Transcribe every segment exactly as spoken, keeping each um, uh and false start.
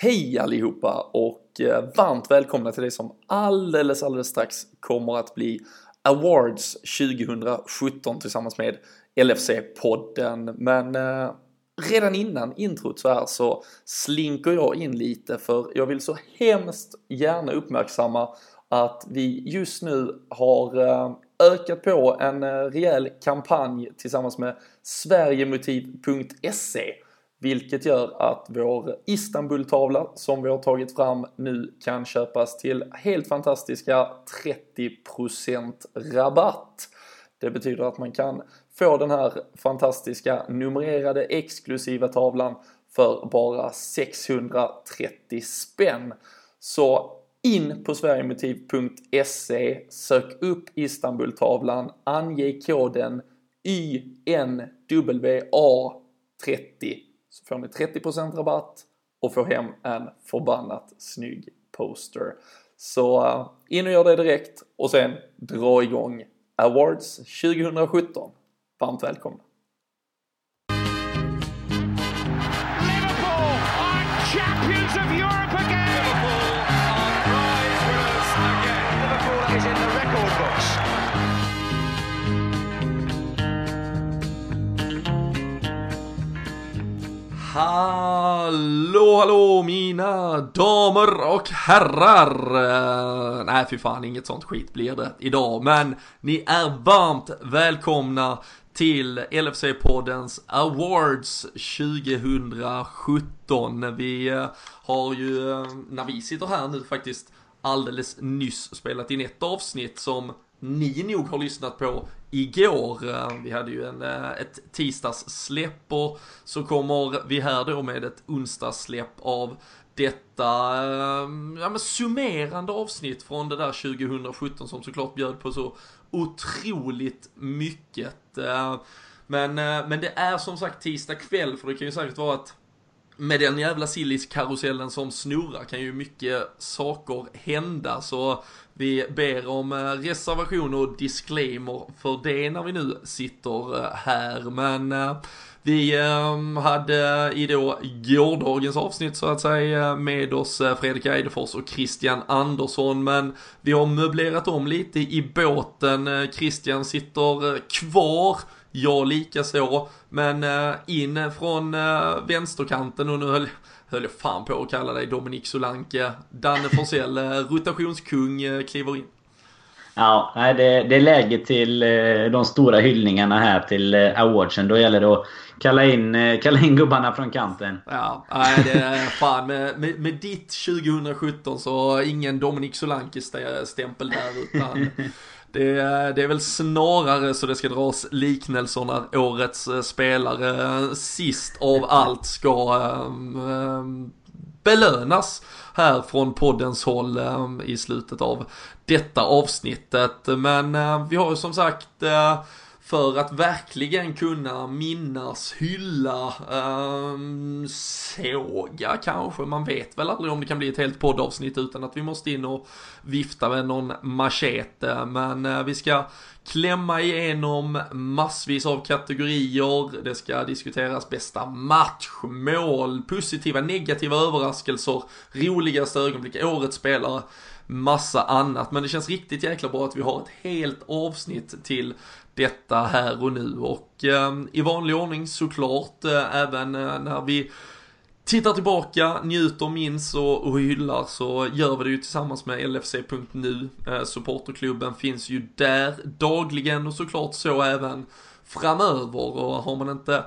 Hej allihopa och varmt välkomna till det som alldeles alldeles strax kommer att bli Awards tjugosjutton tillsammans med L F C-podden. Men eh, redan innan introt så här så slinker jag in lite, för jag vill så hemskt gärna uppmärksamma att vi just nu har eh, ökat på en eh, rejäl kampanj tillsammans med Sverigemotiv punkt se. Vilket gör att vår Istanbul-tavla som vi har tagit fram nu kan köpas till helt fantastiska trettio procent rabatt. Det betyder att man kan få den här fantastiska numrerade exklusiva tavlan för bara sexhundratrettio spänn. Så in på Sverigemotiv punkt se, sök upp Istanbul-tavlan, ange koden Y N W A trettio. Så får ni trettio procent rabatt och får hem en förbannat snygg poster. Så in och gör det direkt och sen dra igång Awards tjugosjutton. Varmt välkomna! Liverpool are champions of Europe again! Liverpool are prize winners again! Liverpool is in the record books! Hallå, hallå mina damer och herrar. Nej, för fan, inget sånt skit blir det idag. Men ni är varmt välkomna till L F C-poddens Awards tjugosjutton. Vi har ju, när vi sitter här nu, faktiskt alldeles nyss spelat in ett avsnitt som ni nog har lyssnat på igår. Vi hade ju en, ett tisdagssläpp och så kommer vi här då med ett onsdagssläpp av detta ja, men summerande avsnitt från det där tjugosjutton som såklart bjöd på så otroligt mycket. Men, men det är som sagt tisdag kväll, för det kan ju säkert vara att med den jävla silliskarusellen som snurrar kan ju mycket saker hända, så vi ber om reservation och disclaimer för det när vi nu sitter här. Men vi hade i då gårdagens avsnitt så att säga med oss Fredrik Idefors och Christian Andersson, men vi har möblerat om lite i båten. Christian sitter kvar, jag lika så, men in från vänsterkanten, och nu höll, höll jag fan på att kalla dig Dominic Solanke. Danne Forselle, rotationskung, kliver in. Ja, det, det är läge till de stora hyllningarna här till awardsen. Då gäller det att kalla in, kalla in gubbarna från kanten. Ja, det är fan. Med, med, med ditt tjugosjutton så ingen Dominic Solanke-stämpel där, utan Det, det är väl snarare så det ska dras liknelser när årets spelare sist av allt ska ähm, belönas här från poddens håll ähm, i slutet av detta avsnittet. Men äh, vi har ju som sagt äh, för att verkligen kunna minnas, hylla, ähm, såga kanske. Man vet väl aldrig om det kan bli ett helt poddavsnitt utan att vi måste in och vifta med någon machete. Men äh, vi ska klämma igenom massvis av kategorier. Det ska diskuteras bästa match, mål, positiva, negativa överraskelser, roligaste ögonblick, årets spelare, massa annat. Men det känns riktigt jäkla bra att vi har ett helt avsnitt till detta här och nu. Och eh, i vanlig ordning såklart, eh, även eh, när vi tittar tillbaka, njuter, minns och, och hyllar, så gör vi det ju tillsammans med L F C punkt nu. Eh, supporterklubben finns ju där dagligen och såklart så även framöver. Och har man inte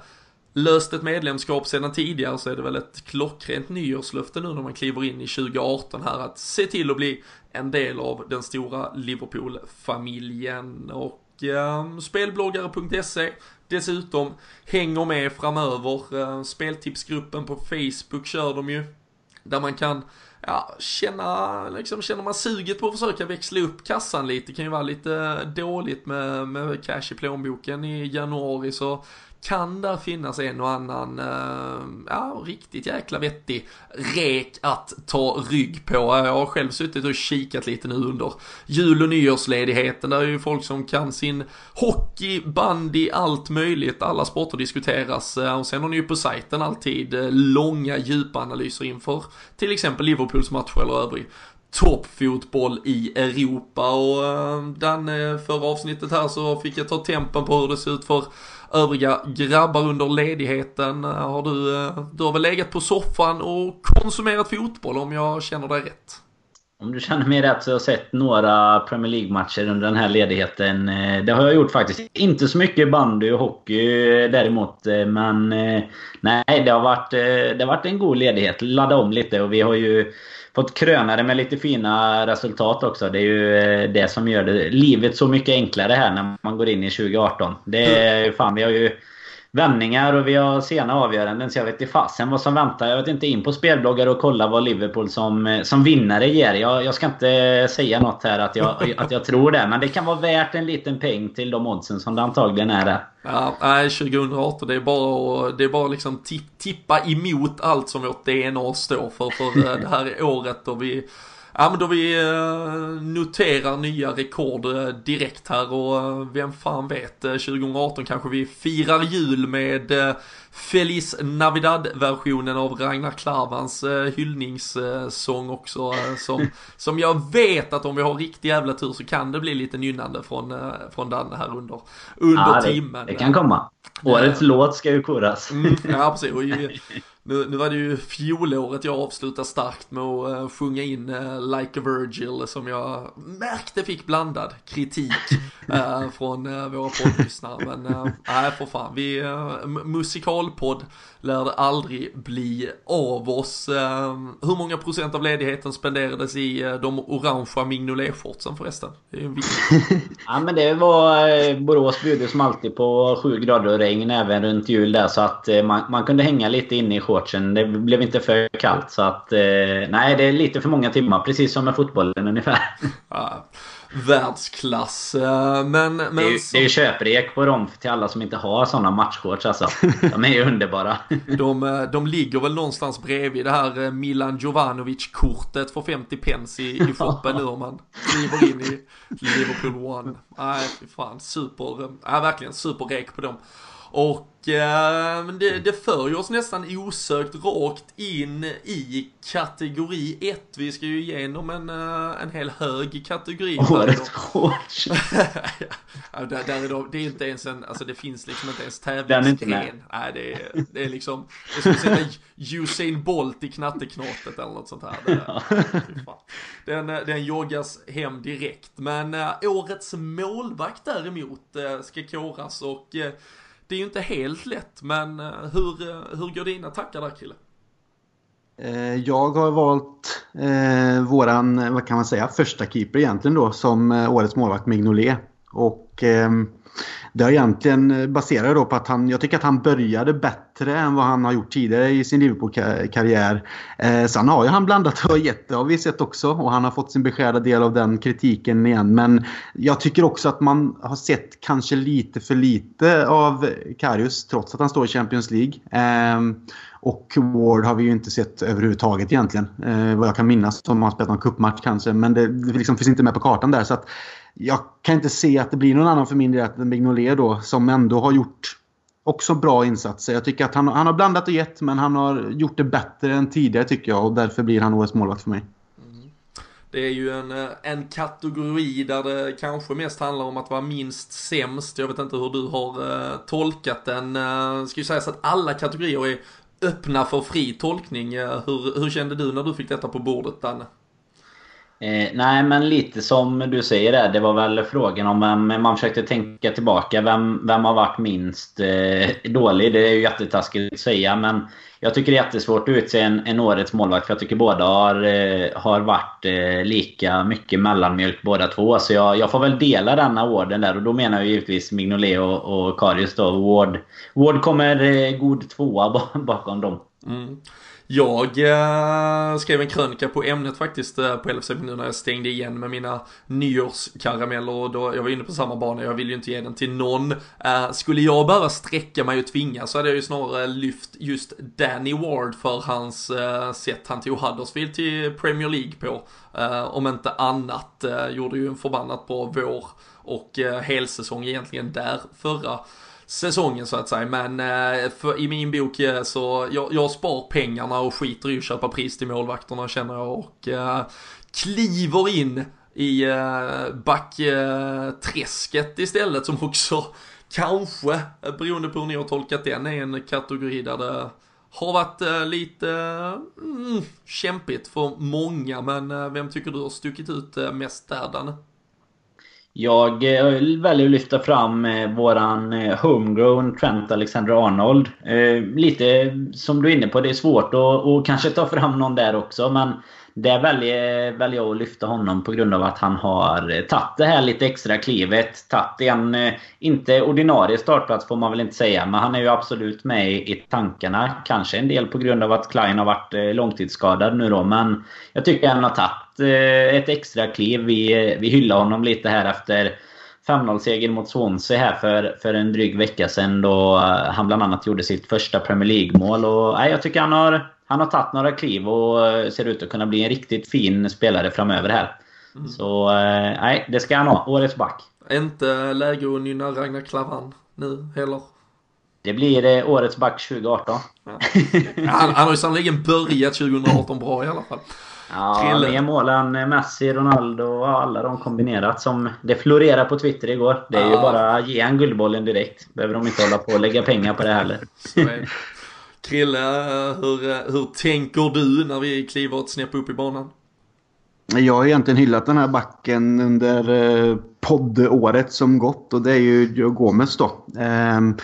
löst ett medlemskap sedan tidigare så är det väl ett klockrent nyårslöfte nu när man kliver in i tjugoarton här, att se till att bli en del av den stora Liverpool-familjen. Och spelbloggar punkt se dessutom hänger med framöver. Speltipsgruppen på Facebook kör de ju, där man kan ja, känna, liksom, känner man suget på att försöka växla upp kassan lite. Det kan ju vara lite dåligt med, med cash i plånboken i januari, så kan där finnas en och annan eh, ja, riktigt jäkla vettig rek att ta rygg på. Jag har själv suttit och kikat lite nu under jul- och nyårsledigheten. Där är ju folk som kan sin hockey, bandy, allt möjligt. Alla sporter diskuteras. Och sen har ni ju på sajten alltid långa djupa analyser inför till exempel Liverpools match eller övrig toppfotboll i Europa. Och eh, den förra avsnittet här så fick jag ta tempen på hur det ser ut för övriga grabbar under ledigheten. Har du, du har väl legat på soffan och konsumerat fotboll om jag känner dig rätt? Om du känner mig rätt så har jag sett några Premier League-matcher under den här ledigheten. Det har jag gjort faktiskt. Inte så mycket bandy och hockey däremot. Men nej, det har varit, det har varit en god ledighet. Ladda om lite och vi har ju fått kröna det med lite fina resultat också. Det är ju det som gör det, livet så mycket enklare här när man går in i tjugo arton. Det är fan, vi har ju vändningar och vi har sena avgöranden, så jag vet inte fasen vad som väntar. Jag vet inte, in på spelbloggar och kolla vad Liverpool som, som vinnare ger. Jag, jag ska inte säga något här att jag, att jag tror det, men det kan vara värt en liten peng till de oddsen som det antagligen är där. Ja, nej, tjugohundraarton, det är bara, det är bara liksom tippa emot allt som vårt D N A står för, för det här är året och vi... Ja, men då vi noterar nya rekord direkt här och vem fan vet, tjugohundraarton kanske vi firar jul med Feliz Navidad-versionen av Ragnar Klavans hyllningssång också, som, som jag vet att om vi har riktig jävla tur så kan det bli lite nynnande från, från den här under, under ja, det, timmen. Det kan komma. Årets äh, låt ska ju koras. Mm, ja, precis. Och ju, Nu, nu var det ju fjolåret jag avslutade starkt med att uh, sjunga in uh, Like a Virgil, som jag märkte fick blandad kritik uh, från uh, våra poddlyssnare. Men uh, nej, för fan, vi, uh, musikalpodd lär det aldrig bli av oss. Uh, hur många procent av ledigheten spenderades i uh, de orangea Mignolet-shortsen förresten? Det är ju en viktig. Ja, men det var uh, Borås bjuder som alltid på sju grader och regn även runt jul där, så att uh, man, man kunde hänga lite inne i shortsen. Det blev inte för kallt, så att eh, nej, det är lite för många timmar, precis som med fotbollen ungefär. Ja, världsklass. Men, men det är ju, som... det är ju köprek på dem till alla som inte har sådana matchshorts alltså. De är ju underbara. De, de ligger väl någonstans bredvid det här Milan Jovanovic-kortet för femtio pence i, i shoppen nu om man kliver in i Liverpool One. Nej, fan, super. Ja, verkligen superrek på dem. Och eh, det, det för ju oss nästan osökt rakt in i kategori ett. Vi ska ju igenom en, en hel hög kategori. Årets shorts. Ja, där, där är de, det är inte ens en, alltså det finns liksom inte ens tävlingsten. Nej, det är, det är liksom, det är som att säga Usain Bolt i knatteknatet eller något sånt här. Ja. Den, den joggas hem direkt. Men eh, årets målvakt däremot eh, ska koras och... Eh, det är ju inte helt lätt, men hur, hur går dina tackar där, Kille? Jag har valt eh, våran, vad kan man säga, första keeper egentligen då, som årets målvakt Mignolet. Och eh, det har egentligen baserat då på att han, jag tycker att han började bättre än vad han har gjort tidigare i sin Liverpool-karriär. Eh, sen har ju han blandat och gett, det har vi sett också, och han har fått sin beskärda del av den kritiken igen. Men jag tycker också att man har sett kanske lite för lite av Karius, trots att han står i Champions League. Eh, och Ward har vi ju inte sett överhuvudtaget egentligen, eh, vad jag kan minnas, som har spelat någon cupmatch kanske, men det, det liksom finns inte med på kartan där, så att jag kan inte se att det blir någon annan för min del än Mignolet då, som ändå har gjort också bra insatser. Jag tycker att han, han har blandat och gett, men han har gjort det bättre än tidigare tycker jag, och därför blir han årets målvakt för mig. Mm. Det är ju en, en kategori där det kanske mest handlar om att vara minst sämst. Jag vet inte hur du har uh, tolkat den. Uh, ska ju sägas att alla kategorier är öppna för fri tolkning. Uh, hur, hur kände du när du fick detta på bordet, Danne? Eh, nej, men lite som du säger där, det var väl frågan om vem man försökte tänka tillbaka, vem, vem har varit minst eh, dålig. Det är ju jättetaskigt att säga, men jag tycker det är jättesvårt att utse en, en årets målvakt, för jag tycker båda har, eh, har varit eh, lika mycket mellanmjölk båda två. Så jag, jag får väl dela denna orden där, och då menar jag givetvis Mignolet och, och Karius då. Ward, Ward kommer eh, god tvåa bakom dem. Mm. Jag eh, skrev en krönika på ämnet faktiskt eh, på L F C nu när jag stängde igen med mina nyårskarameller, och då, jag var inne på samma bana, jag ville ju inte ge den till någon. Eh, skulle jag behöva sträcka mig och tvinga så hade jag ju snarare lyft just Danny Ward för hans eh, sätt han tog Huddersfield till Premier League på. Eh, om inte annat eh, gjorde ju en förbannat bra vår och eh, helsäsong egentligen där förra säsongen så att säga, men eh, för, i min bok eh, så jag, jag spar pengarna och skiter i att köpa pris till målvakterna känner jag, och eh, kliver in i eh, backträsket eh, istället, som också kanske beroende på hur ni har tolkat den är en kategori där det har varit eh, lite mm, kämpigt för många, men eh, vem tycker du har stuckit ut eh, mest där, Danne? Jag väljer att lyfta fram våran homegrown Trent Alexander-Arnold. Lite som du är inne på, det är svårt att och kanske ta fram någon där också, men det väljer, väljer jag att lyfta honom på grund av att han har tagit det här lite extra klivet. Tagit en, inte ordinarie startplats får man väl inte säga, men han är ju absolut med i tankarna. Kanske en del på grund av att Klein har varit långtidsskadad nu då, men jag tycker han har tagit ett extra kliv. Vi, vi hyllar honom lite här efter fem noll-seger mot Swansea här för, för en dryg vecka sedan, då han bland annat gjorde sitt första Premier League-mål. Och, nej, jag tycker han har... Han har tagit några kliv och ser ut att kunna bli en riktigt fin spelare framöver här. Mm. Så nej, det ska han ha. Årets back. Inte läge att nynna Ragnar Klavan nu heller. Det blir årets back tjugo arton. Ja. Han, han har ju sannolikt börjat tjugo arton bra i alla fall. Ja, med målen Messi, Ronaldo och alla de kombinerat som det florerar på Twitter igår. Det är ju bara ge en guldbollen direkt. Behöver de inte hålla på och lägga pengar på det heller. Krille, hur, hur tänker du när vi kliver åt snäpp upp i banan? Jag har egentligen hyllat den här backen under poddåret som gått, och det är ju Gomez då. Ehm,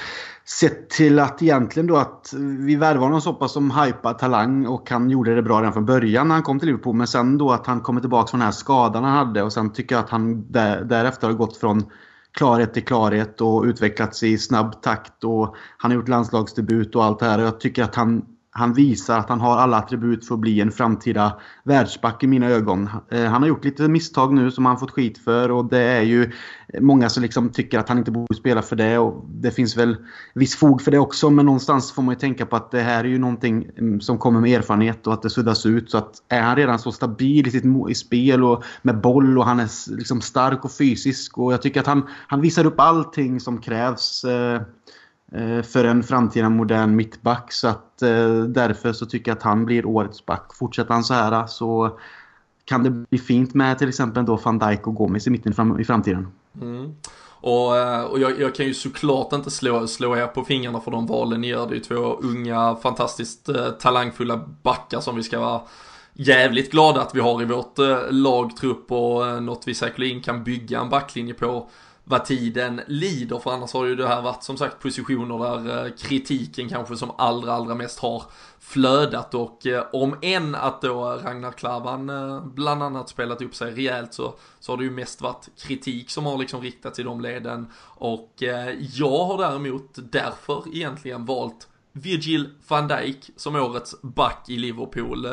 sett till att egentligen då att vi värvar någon så pass som hypad talang, och han gjorde det bra redan från början när han kom till Liverpool, men sen då att han kommer tillbaka från den här skadan han hade, och sen tycker jag att han där, därefter har gått från klarhet till klarhet och utvecklats i snabb takt, och han har gjort landslagsdebut och allt det här. Jag tycker att han, han visar att han har alla attribut för att bli en framtida världsback i mina ögon. Han har gjort lite misstag nu som han fått skit för, och det är ju många som liksom tycker att han inte borde spela för det, och det finns väl viss fog för det också, men någonstans får man ju tänka på att det här är ju någonting som kommer med erfarenhet och att det suddas ut. Så att är han redan så stabil i sitt i spel och med boll, och han är liksom stark och fysisk, och jag tycker att han, han visar upp allting som krävs eh, för en framtida modern mittback, så att eh, därför så tycker jag att han blir årets back. Fortsätter han så här så kan det bli fint med till exempel då Van Dijk och Gomez i mitten fram, i framtiden. Mm. Och, och jag, jag kan ju såklart inte slå, slå er på fingrarna för de valen ni gör. Det är ju två unga, fantastiskt eh, talangfulla backar som vi ska vara jävligt glada att vi har i vårt eh, lagtrupp, och eh, något vi säkerligen kan bygga en backlinje på vad tiden lider, för annars har ju det här varit som sagt positioner där kritiken kanske som allra allra mest har flödat, och om än att då Ragnar Klavan bland annat spelat upp sig rejält, så, så har det ju mest varit kritik som har liksom riktats i de leden, och jag har däremot därför egentligen valt Virgil van Dijk som årets back i Liverpool.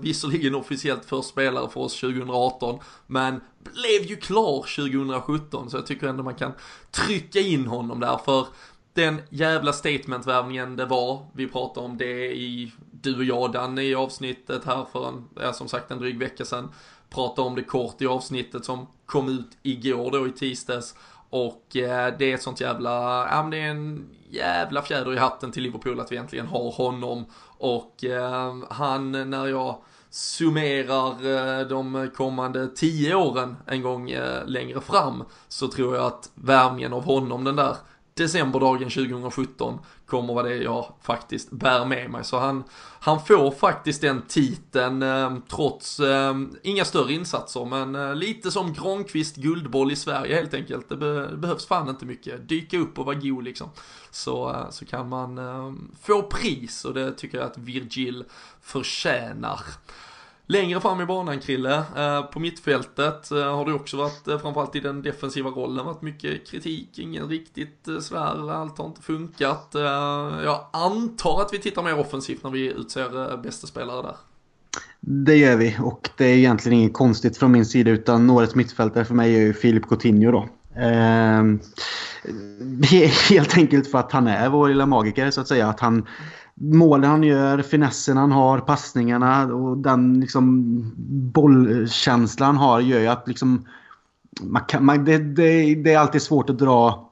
Visserligen officiellt först spelare för oss tjugo arton, men blev ju klar tjugo sjutton, så jag tycker ändå man kan trycka in honom där, för den jävla statementvärvningen det var. Vi pratade om det i du och jag, Danne, i avsnittet här för en, som sagt en dryg vecka sedan. Pratade om det kort i avsnittet som kom ut igår då i tisdags. Och det är ett sånt jävla, ja men det är en jävla fjäder i hatten till Liverpool att vi egentligen har honom. Och eh, han, när jag summerar eh, de kommande tio åren en gång eh, längre fram, så tror jag att värmningen av honom den där decemberdagen tjugo sjutton kommer vara det jag faktiskt bär med mig. Så han, han får faktiskt den titeln eh, trots eh, inga större insatser, men eh, lite som Granqvist guldboll i Sverige helt enkelt. Det, be, det behövs fan inte mycket. Dyka upp och vara god liksom. Så, eh, så kan man eh, få pris, och det tycker jag att Virgil förtjänar. Längre fram i banan, Krille, på mittfältet har det också varit, framförallt i den defensiva rollen, varit mycket kritik, ingen riktigt svär, allt har inte funkat. Jag antar att vi tittar mer offensivt när vi utser bästa spelare där. Det gör vi, och det är egentligen inget konstigt från min sida, utan årets mittfältare för mig är ju Philippe Coutinho då. Eh, helt enkelt för att han är vår lilla magiker, så att säga, att han, målen han gör, finessen han har, passningarna och den liksom bollkänslan han har gör ju att liksom man kan, man, det, det, det är alltid svårt att dra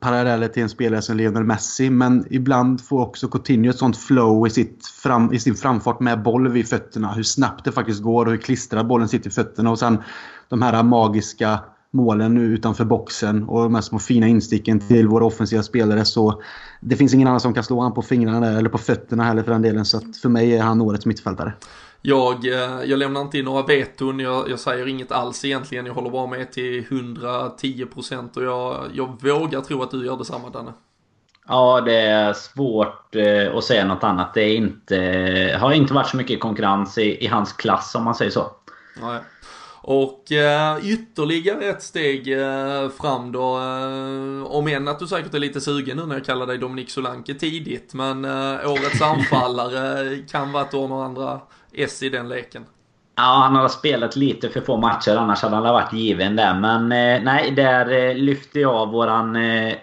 paralleller till en spelare som Lionel Messi, men ibland får också Coutinho ett sånt flow i, sitt fram, i sin framfart med boll vid fötterna, hur snabbt det faktiskt går och hur klistrad bollen sitter i fötterna, och sen de här magiska målen nu utanför boxen och de här små fina insticken till våra offensiva spelare, så det finns ingen annan som kan slå han på fingrarna där, eller på fötterna heller för den delen, så att för mig är han årets mittfältare. Jag, jag lämnar inte in några veton, jag, jag säger inget alls egentligen, jag håller bara med till hundra tio procent, och jag, jag vågar tro att du gör detsamma, Danne. Ja, det är svårt att säga något annat, det är inte, har inte varit så mycket konkurrens i, i hans klass om man säger så. Nej. Och eh, ytterligare ett steg eh, fram då, eh, om än att du säkert är lite sugen nu när jag kallar dig Dominic Solanke tidigt, men eh, årets anfallare kan vara att du har några andra S i den leken. Ja, han har spelat lite för få matcher, annars hade han varit given där, men eh, nej, där eh, lyfter jag våran eh,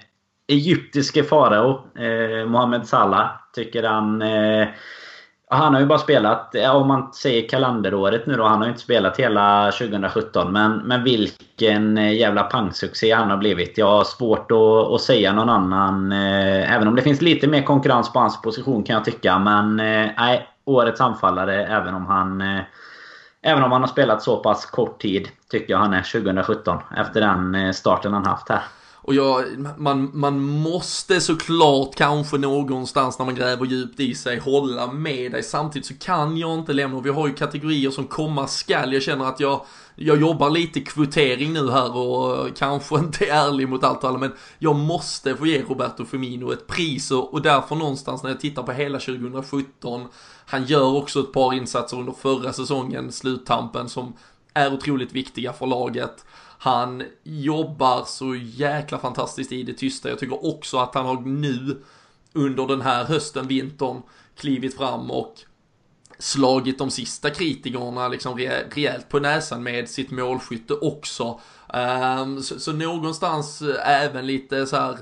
egyptiske farao eh, Mohamed Salah, tycker han... Eh, Han har ju bara spelat, om man säger kalenderåret nu då, han har ju inte spelat hela tjugosjutton, men, men vilken jävla pangsuccé han har blivit. Jag har svårt att, att säga någon annan, eh, även om det finns lite mer konkurrens på hans position kan jag tycka, men nej, eh, årets anfallare, även om han eh, även om han har spelat så pass kort tid, tycker jag han är tjugosjutton efter den starten han haft här. Och jag, man, man måste såklart kanske någonstans när man gräver djupt i sig hålla med dig. Samtidigt så kan jag inte lämna, vi har ju kategorier som komma skall. Jag känner att jag, jag jobbar lite kvotering nu här och kanske inte är ärlig mot allt och alla, men jag måste få ge Roberto Firmino ett pris, och, och därför någonstans när jag tittar på hela tjugosjutton, han gör också ett par insatser under förra säsongen, sluttampen, som är otroligt viktiga för laget. Han jobbar så jäkla fantastiskt i det tysta. Jag tycker också att han har nu under den här hösten, vintern, klivit fram och slagit de sista kritikerna liksom rejält på näsan med sitt målskytte också. Så, så någonstans även lite så här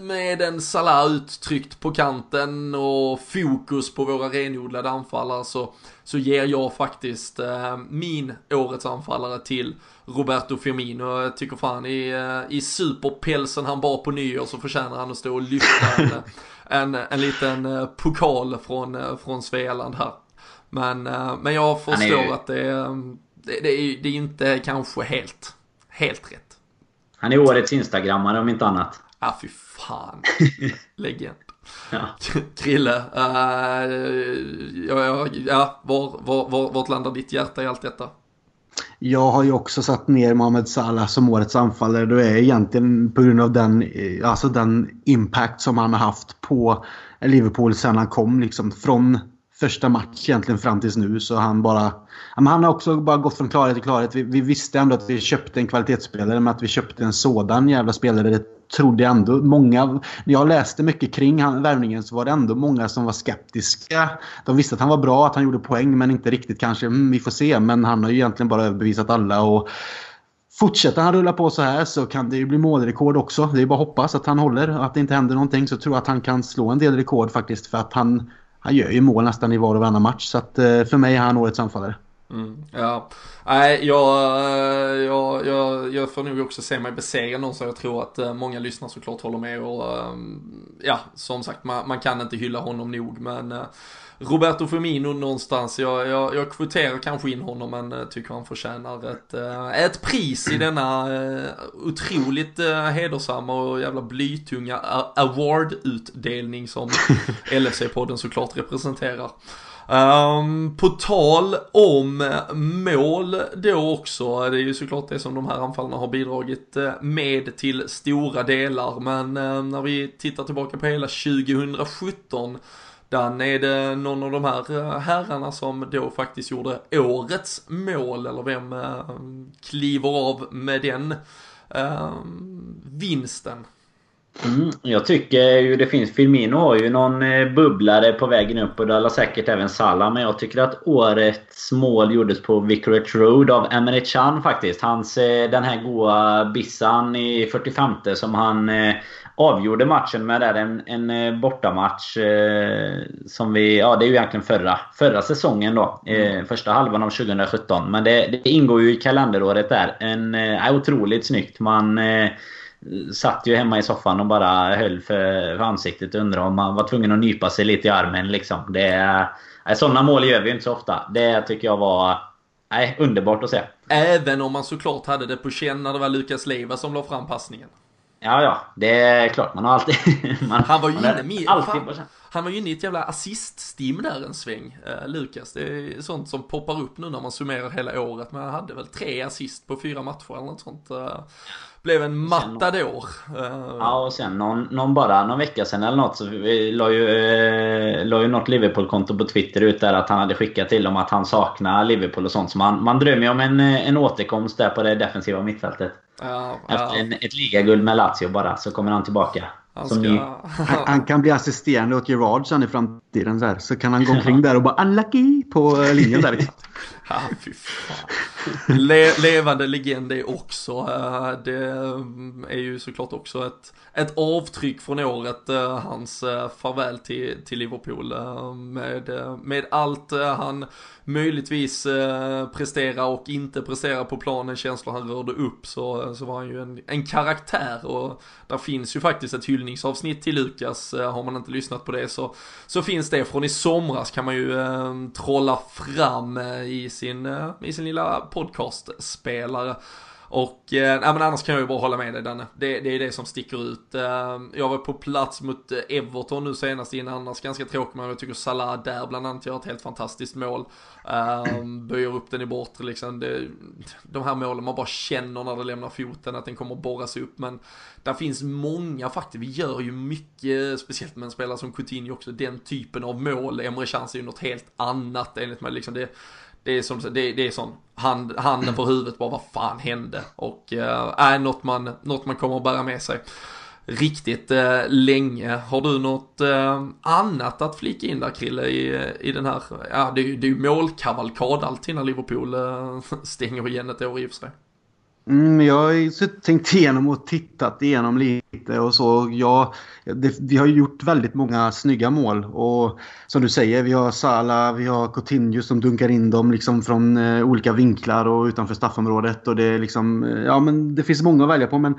med en Salah uttryckt på kanten och fokus på våra renodlade anfallare, så, så ger jag faktiskt eh, min årets anfallare till Roberto Firmino. Jag tycker fan i, i superpälsen han bar på nyår så förtjänar han att stå och lyfta en, en, en liten pokal från, från Svealand här. Men, eh, men jag förstår ju... att det, det, det, är, det är inte kanske helt, helt rätt. Han är årets instagrammare om inte annat. Ja, ah, fy fan. Legend. Ja. Krille, uh, ja, ja, ja, var, var, var, vart landar ditt hjärta i allt detta? Jag har ju också satt ner Mohamed Salah som årets anfallare. Det är egentligen på grund av den, alltså den impact som han har haft på Liverpool sedan han kom. Liksom, från första match egentligen fram tills nu. Så han bara... Men han har också bara gått från klarhet till klarhet. Vi, vi visste ändå att vi köpte en kvalitetsspelare, men att vi köpte en sådan jävla spelare, det trodde jag ändå många. När jag läste mycket kring han, värvningen, så var det ändå många som var skeptiska. De visste att han var bra, att han gjorde poäng, men inte riktigt kanske, mm, vi får se. Men han har ju egentligen bara överbevisat alla, och fortsätter han rulla på så här så kan det ju bli målrekord också. Det är bara att hoppas att han håller, att det inte händer någonting, så tror jag att han kan slå en del rekord faktiskt, för att han, han gör ju mål nästan i var och varannan match. Så att för mig är han årets anfallare. Mm, ja. Nej, jag, jag, jag, jag får nog också se mig besegra någon, så jag tror att många lyssnare såklart håller med, och ja, som sagt, man, man kan inte hylla honom nog, men Roberto Firmino någonstans, jag, jag, jag kvoterar kanske in honom, men tycker han förtjänar ett, ett pris i denna otroligt hedersamma och jävla blytunga award-utdelning som L F C-podden såklart representerar. Um, på tal om mål då också, det är ju såklart det som de här anfallarna har bidragit med till stora delar, men um, när vi tittar tillbaka på hela tjugosjutton, Dan, är det någon av de här herrarna som då faktiskt gjorde årets mål, eller vem kliver av med den eh, vinsten? Mm, jag tycker ju det finns, Firmino har ju någon bubblare på vägen upp, och det har säkert även Salah, men jag tycker att årets mål gjordes på Vicarage Road av Emre Can faktiskt. Hans, den här goa bissan i fyrtiofemte som han eh, avgjorde matchen med där, en, en bortamatch eh, som vi, ja det är ju egentligen förra, förra säsongen då, eh, mm. första halvan av tjugosjutton, men det, det ingår ju i kalenderåret där. En eh, otroligt snyggt, man eh, satt ju hemma i soffan och bara höll för, för ansiktet och undrade om man var tvungen att nypa sig lite i armen liksom. Det är, sådana mål gör vi inte så ofta. Det tycker jag var nej, underbart att se. Även om man såklart hade det på känn när det var Lucas Leiva som la fram passningen. Ja, ja, det är klart. Man har alltid... Man, han var ju inne med, alltid, fan, han var ju inne i ett jävla assist-stim där en sväng, eh, Lukas. Det är sånt som poppar upp nu när man summerar hela året. Men han hade väl tre assist på fyra matcher eller något sånt. Eh, blev en matador. Eh. Ja, och sen någon, någon bara någon vecka sedan eller något så la ju, eh, la ju något Liverpool-konto på Twitter ut där att han hade skickat till dem att han saknar Liverpool och sånt. Så man, man drömmer ju om en, en återkomst där på det defensiva mittfältet. Ja, efter ja. En, ett ligaguld med Lazio bara, så kommer han tillbaka. Han, ska... Som ni... han, han kan bli assisterande åt Gerard sen i framtiden så, här. Så kan han gå omkring där och bara unlucky på linjen där. Ja, fy fan. Le- levande legend är också. Det är ju såklart också ett, ett avtryck från året. Hans farväl till, till Liverpool med, med allt han möjligtvis presterar och inte presterar på planen, känslor han rörde upp, så, så var han ju en, en karaktär. Och där finns ju faktiskt ett hyllningsavsnitt till Lukas. Har man inte lyssnat på det så, så finns det från i somras, kan man ju trolla fram i sin, i sin lilla podcastspelare. Och eh, nej, men annars kan jag ju bara hålla med dig, Danne. Det, det är det som sticker ut. Eh, jag var på plats mot Everton nu senast innan. Annars ganska tråkigt, men jag tycker Salah där bland annat gör ett helt fantastiskt mål. Eh, böjer upp den i bortre liksom. Det, de här målen man bara känner när det lämnar foten att den kommer att borras upp. Men där finns många faktiskt. Vi gör ju mycket, speciellt med en spelare som Coutinho också, den typen av mål. Emre Can är ju något helt annat enligt mig liksom. Det Det är som det, det är sån hand, handen på huvudet bara, vad fan hände? Och eh, är något man något man kommer att bära med sig riktigt eh, länge. Har du något eh, annat att flika in där, Krille, i i den här, ja det är ju målkavalkad alltid när Liverpool eh, stänger igen ett år i och för sig. Mm, jag har tänkt igenom och tittat igenom lite och så. Ja, det, vi har gjort väldigt många snygga mål och som du säger, vi har Salah, vi har Coutinho som dunkar in dem liksom från eh, olika vinklar och utanför straffområdet, och det är liksom, ja men det finns många att välja på, men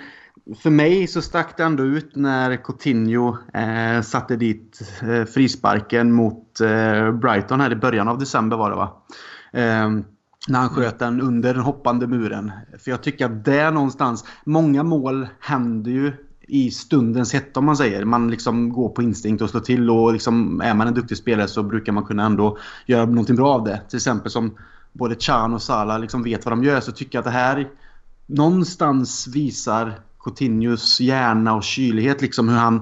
för mig så stack det ändå ut när Coutinho eh, satte dit eh, frisparken mot eh, Brighton här i början av december var det va? Eh, När han sköt den under den hoppande muren. För jag tycker att det är någonstans... Många mål händer ju i stundens hett, om man säger. Man liksom går på instinkt och slår till. Och liksom, är man en duktig spelare så brukar man kunna ändå göra någonting bra av det. Till exempel som både Can och Salah liksom vet vad de gör. Så tycker jag att det här någonstans visar Coutinhos hjärna och kylighet. Liksom hur han...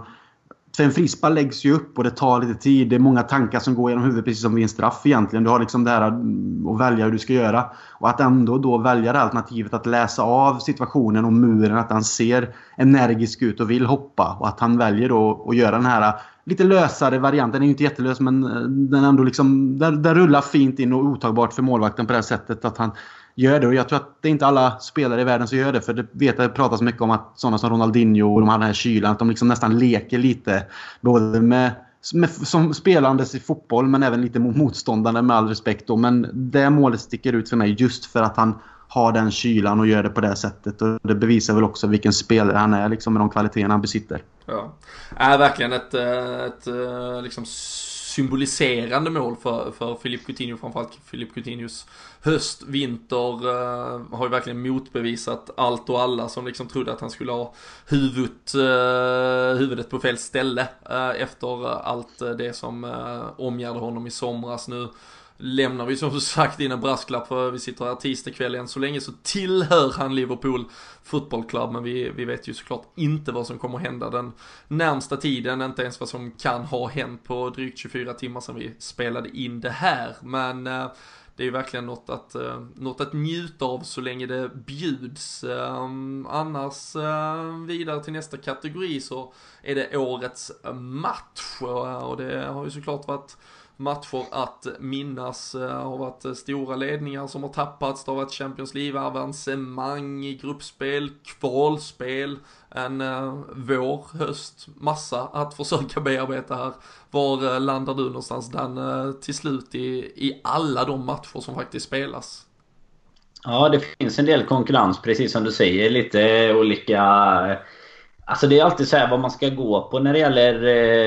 För en frispark läggs ju upp och det tar lite tid. Det är många tankar som går genom huvudet, precis som vid en straff egentligen. Du har liksom det här att välja hur du ska göra. Och att ändå då välja det alternativet att läsa av situationen och muren. Att han ser energisk ut och vill hoppa. Och att han väljer då att göra den här lite lösare varianten. Den är ju inte jättelös, men den ändå liksom... Den, den rullar fint in och otagbart för målvakten på det här sättet att han... gör det, och jag tror att det är inte alla spelare i världen som gör det, för det vet jag, pratas mycket om att sådana som Ronaldinho och de här, den här kylan, att de liksom nästan leker lite både med, med som spelandes i fotboll, men även lite mot motståndare, med all respekt då, men det målet sticker ut för mig just för att han har den kylan och gör det på det sättet, och det bevisar väl också vilken spelare han är liksom, med de kvaliteterna han besitter. Ja, är verkligen ett, ett, ett liksom symboliserande mål för, för Philippe Coutinho, framförallt Philippe Coutinhos höst, vinter, eh, har ju verkligen motbevisat allt och alla som liksom trodde att han skulle ha huvudet, eh, huvudet på fel ställe eh, efter allt det som eh, omgärdade honom i somras. Nu lämnar vi som sagt in en brasklapp, för vi sitter här tisdagskvällen. Så länge så tillhör han Liverpool fotbollsklubb, men vi, vi vet ju såklart inte vad som kommer hända den närmsta tiden, inte ens vad som kan ha hänt på drygt tjugofyra timmar sedan vi spelade in det här. Men eh, det är ju verkligen något att, eh, något att njuta av så länge det bjuds. Eh, annars eh, vidare till nästa kategori så är det årets match, och det har ju såklart varit matcher att minnas. Det har varit stora ledningar som har tappats, det har varit Champions League, avancemang, gruppspel, kvalspel, en vår, höst, massa att försöka bearbeta här. Var landar du någonstans, Danne, till slut i, i alla de matcher som faktiskt spelas? Ja, det finns en del konkurrens, precis som du säger, lite olika. Alltså det är alltid så här vad man ska gå på när det gäller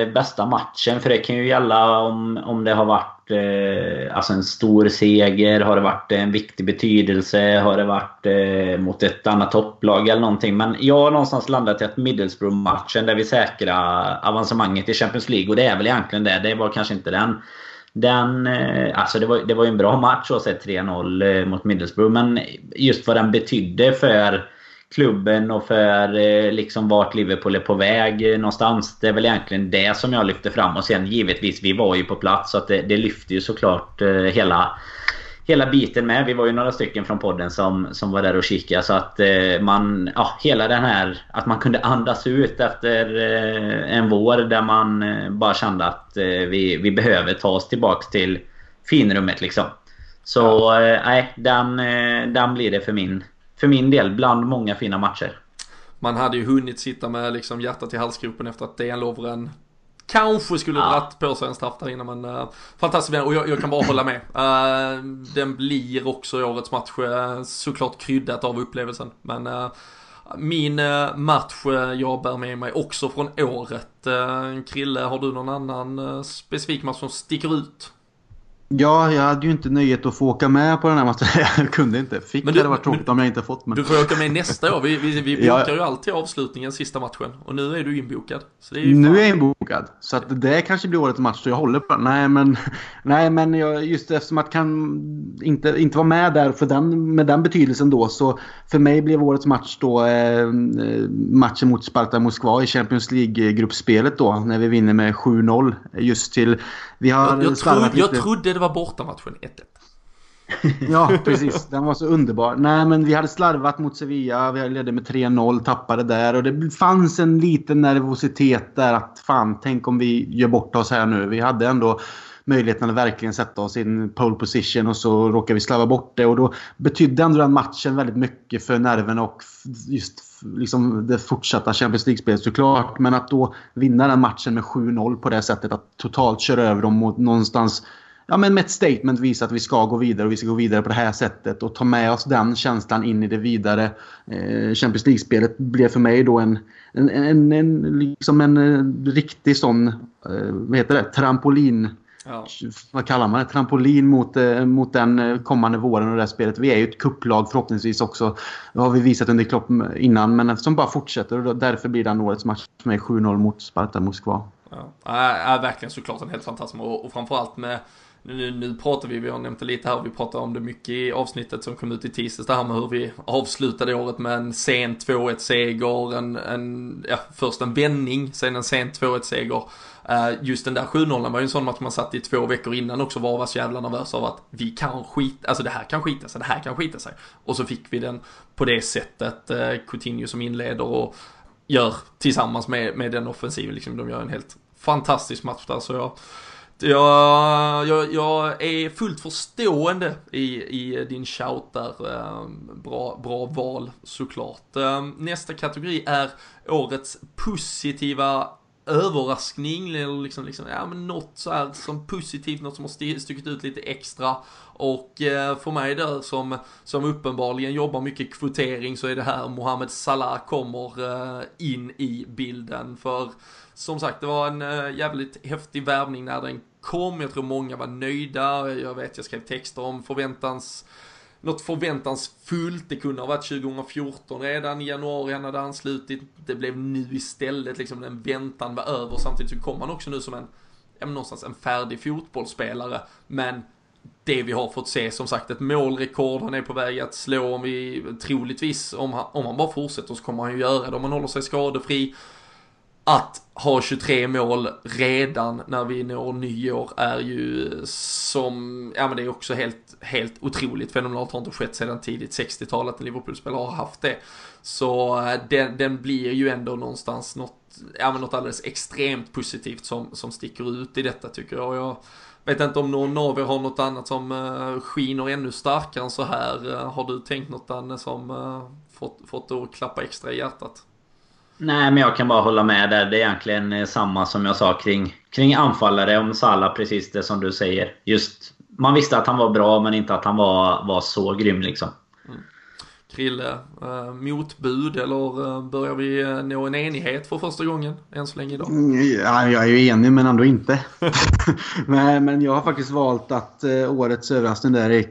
eh, bästa matchen. För det kan ju gälla om, om det har varit eh, alltså en stor seger, har det varit en viktig betydelse, har det varit eh, mot ett annat topplag eller någonting. Men jag har någonstans landat i att Middlesbrough-matchen, där vi säkrar avancemanget i Champions League, och det är väl egentligen det, det var kanske inte den. Den, alltså det var, det var ju en bra match att se tre noll mot Middlesbrough, men just vad den betydde för klubben och för liksom vart Liverpool är på väg någonstans, det är väl egentligen det som jag lyfter fram. Och sen givetvis, vi var ju på plats, så att det, det lyfter ju såklart hela, hela biten med. Vi var ju några stycken från podden som, som var där och kikade, så att man, ja, hela den här, att man kunde andas ut efter en vår där man bara kände att vi, vi behöver ta oss tillbaka till finrummet liksom. Så nej, den, den blir det för min För min del, bland många fina matcher. Man hade ju hunnit sitta med liksom hjärtat i halsgropen efter att Dejan Lovren kanske skulle ha dratt på sig en straff där innan, man uh, fantastiskt. Och jag, jag kan bara hålla med. Uh, den blir också i årets match uh, såklart kryddat av upplevelsen. Men uh, min uh, match uh, jag bär med mig också från året. Uh, Krille, har du någon annan uh, specifik match som sticker ut? Ja, jag hade ju inte nöjet att få åka med på den här matchen. Jag kunde inte. Fick men du, det hade varit tråkigt om jag inte fått. Men du får åka med nästa år. Vi, vi, vi bokar ja. ju alltid avslutningen, sista matchen. Och nu är du inbokad. Så det är ju nu är jag inbokad. Så att det kanske blir årets match, så jag håller på. Nej, men, nej, men jag, just eftersom att kan inte, inte vara med där för den, med den betydelsen då. Så för mig blev årets match då eh, matchen mot Spartak Moskva i Champions League-gruppspelet då. När vi vinner med sju noll. Just till... Vi har jag, jag, trodde, jag trodde det var bortamatchen ett ett. Ja, precis. Den var så underbar. Nej, men vi hade slarvat mot Sevilla. Vi ledde med tre noll, tappade där. Och det fanns en liten nervositet där att fan, tänk om vi gör bort oss här nu. Vi hade ändå möjligheten att verkligen sätta oss i en pole position, och så råkar vi slarva bort det. Och då betydde ändå den matchen väldigt mycket för nerven och just liksom det fortsatta Champions League-spelet såklart. Men att då vinna den matchen med sju noll på det sättet, att totalt köra över dem mot någonstans, ja, men med ett statement visa att vi ska gå vidare och vi ska gå vidare på det här sättet och ta med oss den känslan in i det vidare eh, Champions League-spelet, blev för mig då en, en, en, en, liksom en, en riktig sån eh, vad heter det? Trampolin. Ja. Vad kallar man det? Trampolin mot, mot den kommande våren och det här spelet. Vi är ju ett kupplag förhoppningsvis också. Det har vi visat under Klopp innan, men som bara fortsätter, och därför blir den årets match med sju noll mot Spartak Moskva. Ja, är verkligen såklart en helt fantastisk, och, och framförallt med Nu, nu pratar vi, vi har nämnt lite här, vi pratar om det mycket i avsnittet som kom ut i tisdags, det här med hur vi avslutade året med en sen två ett-seger, en, en, ja, först en vändning, sen en sen två ett-seger. Uh, just den där sju noll var ju en sån match man satt i två veckor innan också, var var så jävla nervös av att vi kan skita, alltså det här kan skita sig, det här kan skita sig. Och så fick vi den på det sättet, uh, Coutinho som inleder och gör tillsammans med, med den offensiven, liksom, de gör en helt fantastisk match där, så jag Jag, jag, jag är fullt förstående i, i din shout där. Bra, bra val såklart. Nästa kategori är årets positiva överraskning, eller liksom, liksom, ja, men något så här som positivt, något som har stuckit ut lite extra. Och eh, för mig där som, som uppenbarligen jobbar mycket kvotering, så är det här Mohamed Salah kommer eh, in i bilden. För som sagt, det var en eh, jävligt häftig värvning när den kom. Jag tror många var nöjda. Jag vet, jag skrev texter om förväntans Något förväntansfullt, det kunde ha varit tjugofjorton redan, i januari han hade anslutit, det blev nu istället, liksom den väntan var över. Samtidigt så kom han också nu som en, någonstans en färdig fotbollsspelare, men det vi har fått se, som sagt, ett målrekord han är på väg att slå, om vi troligtvis, om han, om han bara fortsätter så kommer han ju göra det om han håller sig skadefri. Att ha tjugotre mål redan när vi når nyår är ju som, ja men det är också helt, helt otroligt fenomenalt, har inte skett sedan tidigt sextiotalet när Liverpool-spelare har haft det. Så den, den blir ju ändå någonstans något, ja men något alldeles extremt positivt som, som sticker ut i detta, tycker jag. Jag vet inte om någon av er har något annat som skiner ännu starkare än så här. Har du tänkt något annat som fått, fått att klappa extra i hjärtat? Nej, men jag kan bara hålla med där. Det är egentligen samma som jag sa kring, kring anfallare om Salah, precis det som du säger. Just, man visste att han var bra, men inte att han var, var så grym liksom. Mm. Krille, eh, motbud eller eh, börjar vi eh, nå en enighet för första gången än så länge idag? Mm, ja, jag är ju enig men ändå inte. Nej, men jag har faktiskt valt att eh, årets överraskning där är k-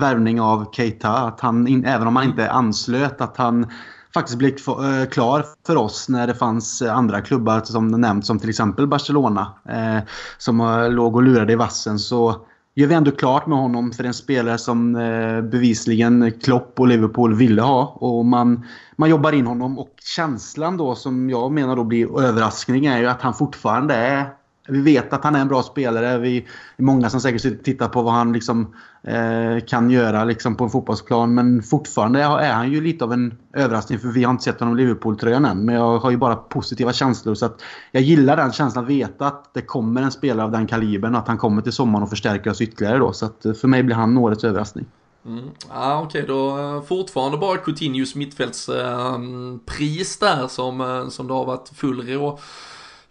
värvning av Keita. Att han, in, även om han inte anslöt, att han faktiskt blev f- klar för oss när det fanns andra klubbar som nämnt, som till exempel Barcelona eh, som eh, låg och lurade i vassen. Så gör vi ändå klart med honom för en spelare som eh, bevisligen Klopp och Liverpool ville ha, och man, man jobbar in honom, och känslan då som jag menar då blir överraskning är ju att han fortfarande är, vi vet att han är en bra spelare, vi är många som säkert tittar på vad han liksom eh, kan göra liksom på en fotbollsplan, men fortfarande är han ju lite av en överraskning, för vi har inte sett honom i Liverpool-tröjan än, men jag har ju bara positiva känslor, så att jag gillar den känslan att veta att det kommer en spelare av den kalibern, att han kommer till sommaren och förstärker oss ytterligare då, så att för mig blir han årets överraskning. Mm. Ah, okej, okay. Då fortfarande bara Coutinhos mittfältspris eh, där som, som det har varit full rå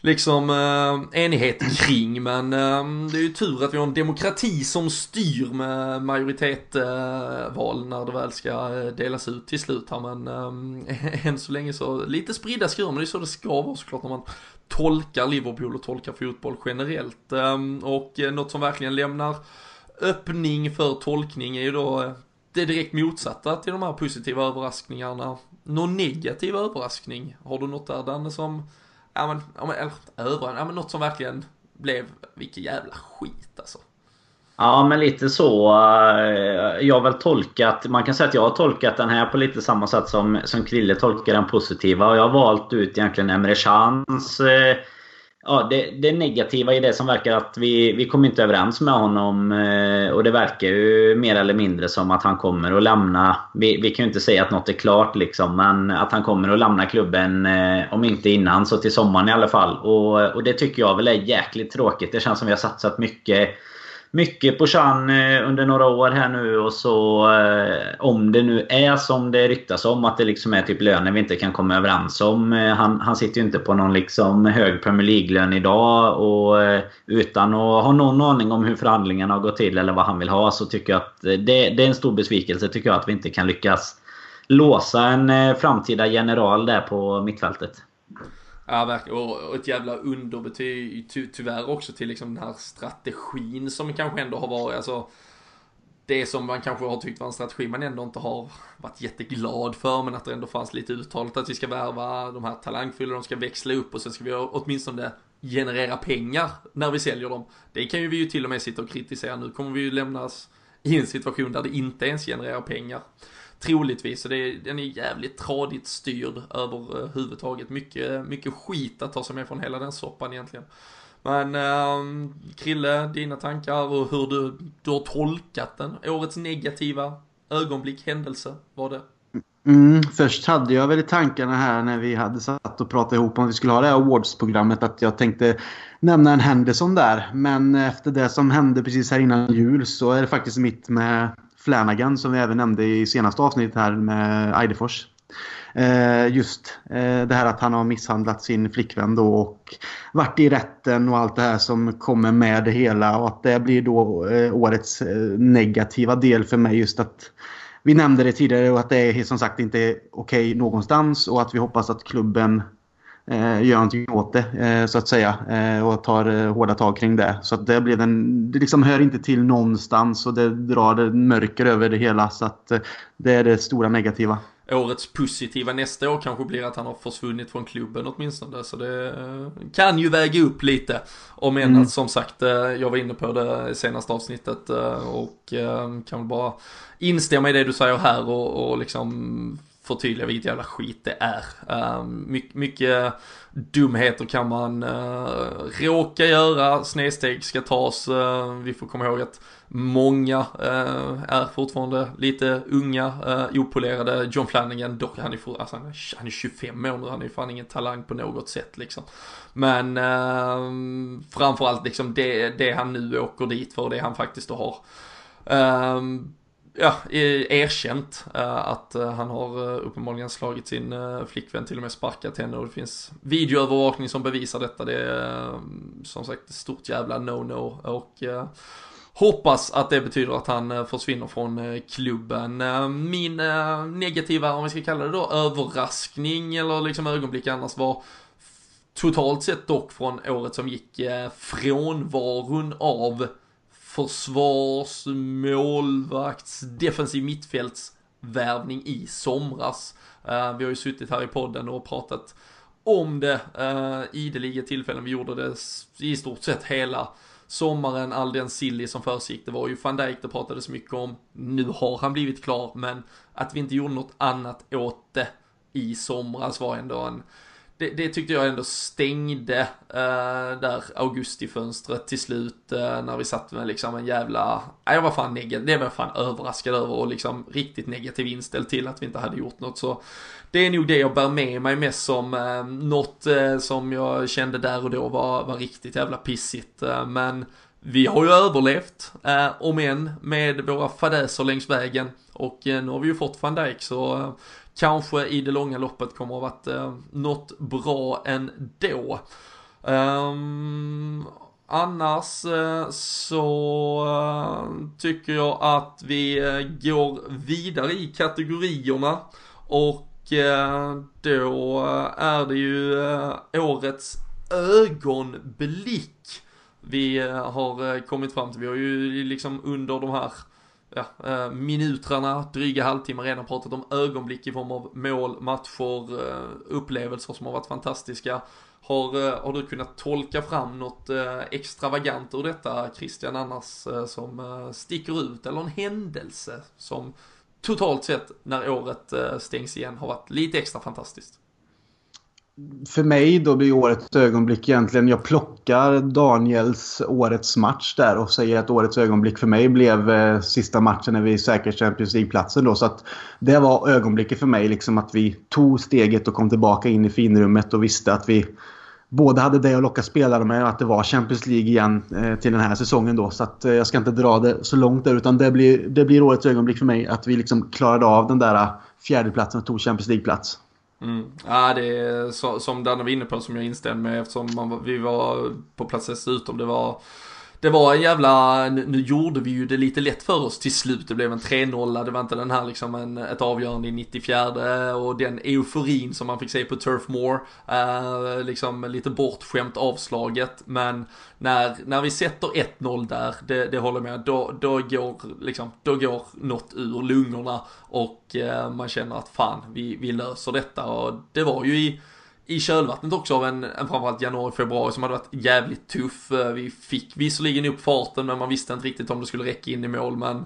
liksom eh, enighet kring, men eh, det är ju tur att vi har en demokrati som styr med majoritetsval eh, när det väl ska delas ut till slut här, men eh, än så länge så lite spridda skurar, men det är så det ska vara såklart när man tolkar Liverpool och tolkar fotboll generellt, eh, och eh, något som verkligen lämnar öppning för tolkning är ju då eh, det direkt motsatta till de här positiva överraskningarna. Någon negativ överraskning, har du något där, Danne, som Ja men, ja, men, eller, ja men något som verkligen blev, vilken jävla skit alltså. Ja, men lite så. Jag har väl tolkat, man kan säga att jag har tolkat den här på lite samma sätt som, som Krille tolkar den positiva, och jag har valt ut egentligen Emre Cans, ja, det, det negativa i det som verkar att vi, vi kommer inte överens med honom, och det verkar ju mer eller mindre som att han kommer att lämna, vi, vi kan ju inte säga att något är klart liksom, men att han kommer att lämna klubben om inte innan så till sommaren i alla fall, och, och det tycker jag väl är jäkligt tråkigt. Det känns som vi har satsat mycket mycket på Chan under några år här nu, och så om det nu är som det ryktas om, att det liksom är typ löner vi inte kan komma överens om, han, han sitter ju inte på någon liksom hög Premier League-lön idag, och utan att ha någon aning om hur förhandlingarna har gått till eller vad han vill ha, så tycker jag att det, det är en stor besvikelse, tycker jag, att vi inte kan lyckas låsa en framtida general där på mittfältet. Ja, och ett jävla underbetyg ty- tyvärr också till liksom den här strategin som kanske ändå har varit, alltså det som man kanske har tyckt var en strategi man ändå inte har varit jätteglad för, men att det ändå fanns lite uttalat att vi ska värva de här talangfulla, de ska växla upp och sen ska vi åtminstone generera pengar när vi säljer dem. Det kan ju vi ju till och med sitta och kritisera. Nu kommer vi ju lämnas i en situation där det inte ens genererar pengar, troligtvis, så det är, den är jävligt tradigt styrd överhuvudtaget. Mycket, mycket skit att ta sig med från hela den soppan egentligen. Men eh, Krille, dina tankar och hur du, du har tolkat den? Årets negativa ögonblick, händelse, var det? Mm, först hade jag väl i tankarna här när vi hade satt och pratat ihop om vi skulle ha det här awards-programmet, att jag tänkte nämna en händelse där. Men efter det som hände precis här innan jul så är det faktiskt mitt med Flanagan, som vi även nämnde i senaste avsnitt här med Idefors. Eh, just eh, det här att han har misshandlat sin flickvän då och varit i rätten och allt det här som kommer med det hela, och att det blir då eh, årets eh, negativa del för mig, just att vi nämnde det tidigare och att det är som sagt inte okej någonstans, och att vi hoppas att klubben eh, gör någonting åt det eh, så att säga eh, och tar eh, hårda tag kring det, så att det blir den, det liksom hör inte till någonstans, och det drar det mörker över det hela, så att eh, det är det stora negativa. årets positiva nästa år kanske blir att han har försvunnit från klubben åtminstone. Så det kan ju väga upp lite. Om än mm. att, som sagt, jag var inne på det senaste avsnittet och kan bara instämma i det du säger här och, och liksom förtydliga vilket jävla skit det är. My- mycket dumheter kan man råka göra. Snedsteg ska tas. Vi får komma ihåg att många eh, är fortfarande lite unga, eh, opolerade. John Flanagan, dock han är, for, alltså, han är tjugofem år nu, han är fan ingen talang på något sätt liksom. Men eh, framförallt liksom det, det han nu åker dit för, det han faktiskt har eh, ja, erkänt eh, att han har uppenbarligen slagit sin eh, flickvän, till och med sparkat henne, och det finns videoövervakning som bevisar detta. Det är eh, som sagt stort jävla no-no och eh, hoppas att det betyder att han försvinner från klubben. Min negativa, om vi ska kalla det då, överraskning eller liksom ögonblick annars var totalt sett dock från året som gick frånvaron av försvars-, målvakts-, defensiv mittfältsvärvning i somras. Vi har ju suttit här i podden och pratat om det i det liga tillfällen. Vi gjorde det i stort sett hela sommaren, all den silly som försikt. Det var ju Van Dijk det pratades mycket om. Nu har han blivit klar, men att vi inte gjorde något annat åt det i somras var ändå en... Det, det tyckte jag ändå stängde eh, där augustifönstret till slut eh, när vi satt med liksom en jävla... Jag var fan, neg- det var jag fan överraskad över och liksom riktigt negativ inställd till att vi inte hade gjort något. Så det är nog det jag bär med mig mest som eh, något eh, som jag kände där och då var, var riktigt jävla pissigt. Eh, men vi har ju överlevt, eh, om än med våra fadäser längs vägen, och eh, nu har vi ju fått Van Dijk, så... Eh, kanske i det långa loppet kommer att ha varit eh, något bra ändå. Um, annars eh, så eh, tycker jag att vi eh, går vidare i kategorierna. Och eh, då är det ju eh, årets ögonblick vi eh, har eh, kommit fram till. Vi har ju liksom under de här... Ja, minutrarna, dryga halvtimmar redan pratat om ögonblick i form av mål, matcher, upplevelser som har varit fantastiska. Har, har du kunnat tolka fram något extravagant ur detta, Christian, annars som sticker ut, eller en händelse som totalt sett när året stängs igen har varit lite extra fantastiskt? För mig då blir årets ögonblick egentligen, jag plockar Daniels årets match där och säger att årets ögonblick för mig blev eh, sista matchen när vi säkrade Champions League-platsen då. Så att det var ögonblicket för mig liksom, att vi tog steget och kom tillbaka in i finrummet och visste att vi både hade det att locka spelare med och att det var Champions League igen eh, till den här säsongen då. Så att eh, jag ska inte dra det så långt där, utan det blir, det blir årets ögonblick för mig att vi liksom klarade av den där fjärdeplatsen och tog Champions League-plats. Mm. Ja, det är så, som Danne var inne på, som jag instämmer med, eftersom man, vi var på plats dessutom. Det var, det var en jävla... Nu gjorde vi ju det lite lätt för oss till slut. Det blev en tre noll. Det var inte den här liksom en, ett avgörande i nittiofyra. Och den euforin som man fick se på Turf Moor, eh, liksom lite bortskämt avslaget. Men när, när vi sätter ett noll där, det, det håller med, då, då, går, liksom, då går något ur lungorna. Och eh, man känner att fan, vi, vi löser detta. Och det var ju i... I kölvattnet också av en, en framförallt januari-februari som hade varit jävligt tuff. Vi fick visserligen upp farten, men man visste inte riktigt om det skulle räcka in i mål. Men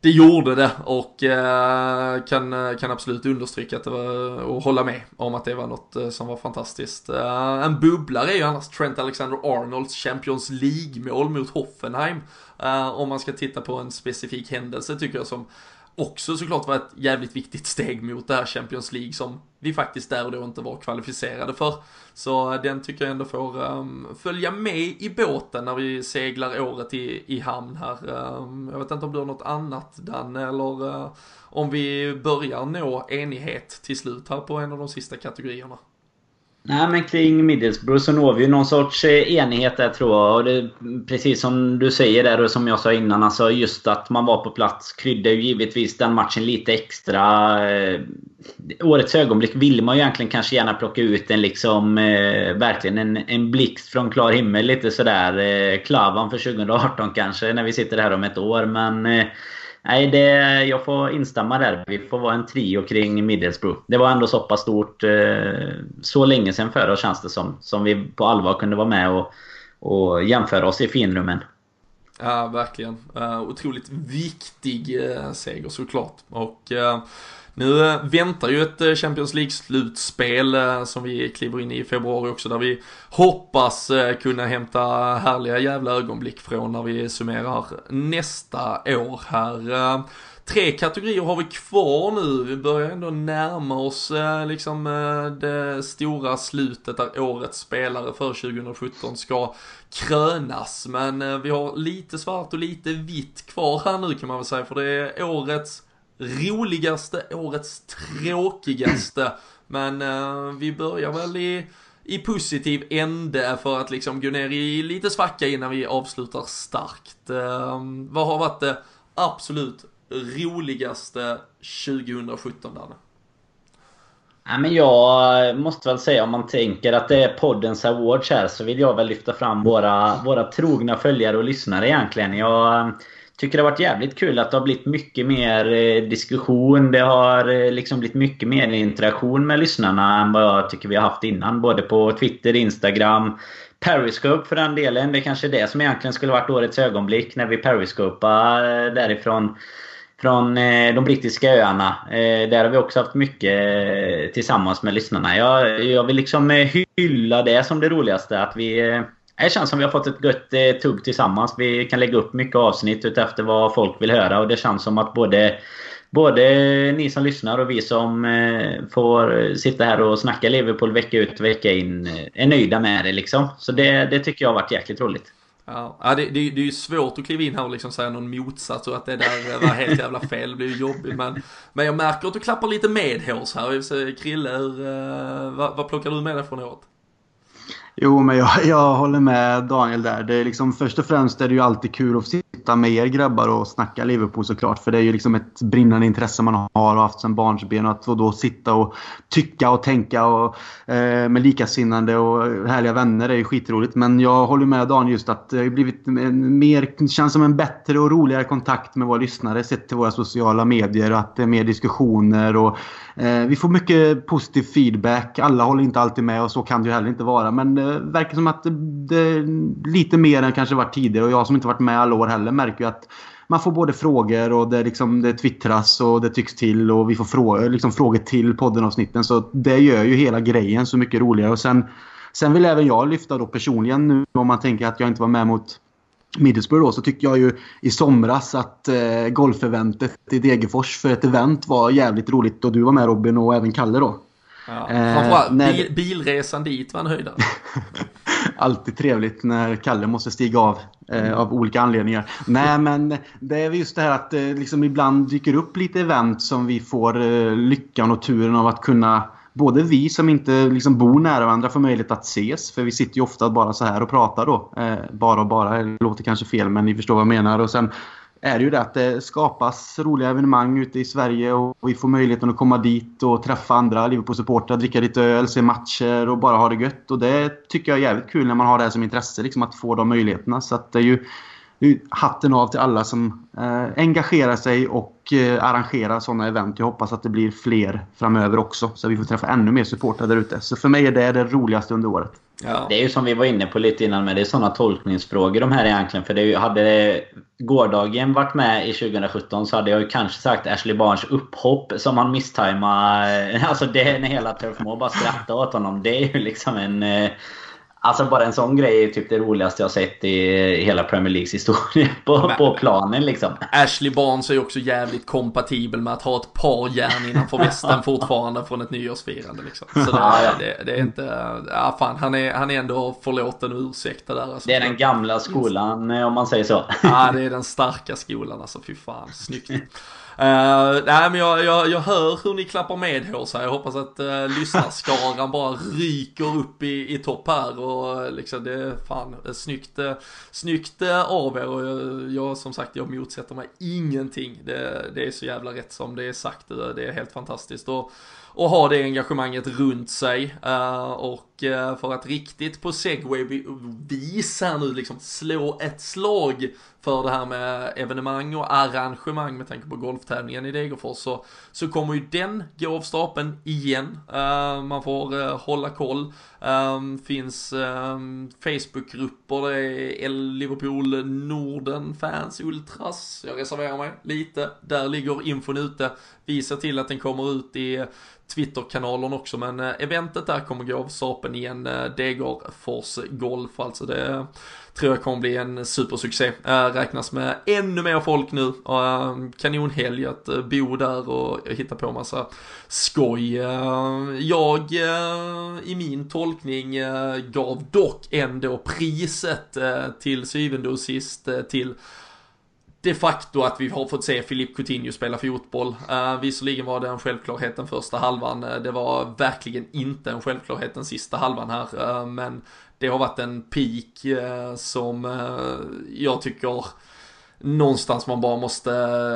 det gjorde det, och eh, kan, kan absolut understryka att det var, och hålla med om att det var något som var fantastiskt. Eh, en bubblare är ju annars Trent Alexander-Arnolds Champions League-mål mot Hoffenheim. Eh, om man ska titta på en specifik händelse tycker jag, som också såklart var ett jävligt viktigt steg mot det här Champions League som vi faktiskt där och då inte var kvalificerade för. Så den tycker jag ändå får um, följa med i båten när vi seglar året i, i hamn här. Um, jag vet inte om det är något annat, Danne, eller uh, om vi börjar nå enighet till slut här på en av de sista kategorierna. Nej, men kring Middlesbrough så når vi ju någon sorts enighet där, tror jag. Och det, precis som du säger där och som jag sa innan, alltså just att man var på plats kryddade ju givetvis den matchen lite extra. Årets ögonblick vill man ju egentligen kanske gärna plocka ut en liksom eh, verkligen en, en blixt från klar himmel, lite sådär eh, Klavan för tjugohundraarton kanske, när vi sitter här om ett år. Men eh, nej, det, jag får instämma där. Vi får vara en trio kring Middlesbrough. Det var ändå så pass stort eh, så länge sedan förra, känns det som, som vi på allvar kunde vara med och, och jämföra oss i finrummen. Ja, verkligen. Uh, otroligt viktig uh, seger såklart. Och uh, nu uh, väntar ju ett Champions League-slutspel uh, som vi kliver in i i februari också, där vi hoppas uh, kunna hämta härliga jävla ögonblick från när vi summerar nästa år här. Uh, tre kategorier har vi kvar nu. Vi börjar ändå närma oss uh, liksom, uh, det stora slutet där årets spelare för tjugo sjutton ska krönas, men vi har lite svart och lite vitt kvar här nu kan man väl säga, för det är årets roligaste, årets tråkigaste, men eh, vi börjar väl i, i positiv ände för att liksom gå ner i lite svacka innan vi avslutar starkt. Eh, vad har varit det absolut roligaste tjugo sjutton, Danne? Ja, men jag måste väl säga, om man tänker att det är poddens awards här, så vill jag väl lyfta fram våra, våra trogna följare och lyssnare egentligen. Jag tycker det har varit jävligt kul att det har blivit mycket mer diskussion. Det har liksom blivit mycket mer interaktion med lyssnarna än vad jag tycker vi har haft innan. Både på Twitter, Instagram, Periscope för den delen. Det är kanske det som egentligen skulle varit årets ögonblick, när vi periscopar därifrån. Från de brittiska öarna. Där har vi också haft mycket tillsammans med lyssnarna. Jag, jag vill liksom hylla det som det roligaste. Att vi, det känns som vi har fått ett gött tugg tillsammans. Vi kan lägga upp mycket avsnitt utefter vad folk vill höra. Och det känns som att både, både ni som lyssnar och vi som får sitta här och snacka Liverpool vecka ut och vecka in är nöjda med det. Liksom. Så det, det tycker jag har varit jäkligt roligt. Ja, det, det, det är ju svårt att kliva in här och liksom säga någon motsats och att det där var helt jävla fel, det blir ju jobbigt, men, men jag märker att du klappar lite medhårs här. Krille, vad, vad plockar du med dig från åt? Jo, men jag, jag håller med Daniel där. Det är liksom, först och främst är det ju alltid kul att sitta med er grabbar och snacka Liverpool såklart. För det är ju liksom ett brinnande intresse man har och haft sedan barnsben. Och att och då sitta och tycka och tänka och, eh, med likasinnande och härliga vänner är ju skitroligt. Men jag håller med Daniel just att det har blivit en, mer, känns som en bättre och roligare kontakt med våra lyssnare. Sett till våra sociala medier och att det är mer diskussioner. Och, eh, vi får mycket positiv feedback. Alla håller inte alltid med och så kan det ju heller inte vara. Men det verkar som att det är lite mer än kanske varit tidigare, och jag som inte varit med alla år heller märker ju att man får både frågor och det, liksom, det twittras och det tycks till och vi får frågor, liksom, frågor till poddenavsnitten, så det gör ju hela grejen så mycket roligare. Och sen, sen vill även jag lyfta då personligen nu, om man tänker att jag inte var med mot Middlesbrough då, så tycker jag ju i somras att eh, golfeventet i Degerfors för ett event var jävligt roligt, och du var med Robin och även Kalle då. Ja, eh, när... bil, bilresan dit var en höjdare. Alltid trevligt när Kalle måste stiga av eh, av olika anledningar. Nej, men det är just det här att eh, liksom ibland dyker upp lite event som vi får eh, lyckan och turen av att kunna, både vi som inte liksom bor nära varandra får möjlighet att ses, för vi sitter ju ofta bara så här och pratar då, eh, bara och bara, det låter kanske fel men ni förstår vad jag menar. Och sen är det ju det att det skapas roliga evenemang ute i Sverige och vi får möjligheten att komma dit och träffa andra Liverpool-supportrar, dricka lite öl, se matcher och bara ha det gött. Och det tycker jag är jävligt kul när man har det här som intresse, liksom att få de möjligheterna. Så att det är ju, det är ju hatten av till alla som eh, engagerar sig och eh, arrangerar sådana event. Jag hoppas att det blir fler framöver också, så vi får träffa ännu mer supportrar där ute. Så för mig är det det roligaste under året. Ja. Det är ju som vi var inne på lite innan, men det är sådana tolkningsfrågor de här egentligen. För det är ju, hade gårdagen varit med i tjugo sjutton så hade jag ju kanske sagt Ashley Barnes upphopp som han misstajmade. Alltså det när hela Turf Moor bara skrattade åt honom. Det är ju liksom en... Alltså bara en sån grej är typ det roligaste jag har sett i hela Premier Leagues historia på, men, på planen liksom. Ashley Barnes är ju också jävligt kompatibel med att ha ett par järn innanför västen fortfarande från ett nyårsfirande liksom. Så det, det, det är inte, ja fan, han är, han är ändå förlåten och ursäkta där alltså. Det är den gamla skolan om man säger så. Ja, det är den starka skolan alltså, fy fan, snyggt. Uh, nej, men jag, jag, jag hör hur ni klappar med oss här. Jag hoppas att uh, lyssnarskaran bara ryker upp i, i topp här. Och uh, liksom det är fan uh, snyggt, uh, snyggt uh, av er. Och jag, jag som sagt, jag motsätter mig ingenting. Det, det är så jävla rätt som det är sagt. Det, det är helt fantastiskt att ha det engagemanget runt sig. Uh, och för att riktigt på segway-vis här nu liksom slå ett slag för det här med evenemang och arrangemang med tanke på golftävlingen i Degerfors, så, så kommer ju den gå av stapeln igen. Uh, man får uh, hålla koll. Um, finns um, Facebookgrupper, det är Liverpool Norden fans, ultras, jag reserverar mig lite, där ligger infon ute. Visa till att den kommer ut i Twitterkanalen också, men uh, eventet där kommer gå av stapeln igen. uh, Degerfors golf, alltså det tror jag kommer bli en supersuccé. Äh, räknas med ännu mer folk nu. Äh, kanonhelg att äh, bo där och hitta på massa skoj. Äh, jag äh, i min tolkning äh, gav dock ändå priset äh, till syvende och sist äh, till de facto att vi har fått se Philippe Coutinho spela fotboll. Uh, visserligen var det en självklarhet den första halvan. Uh, det var verkligen inte en självklarhet den sista halvan här. Uh, men det har varit en peak uh, som uh, jag tycker någonstans man bara måste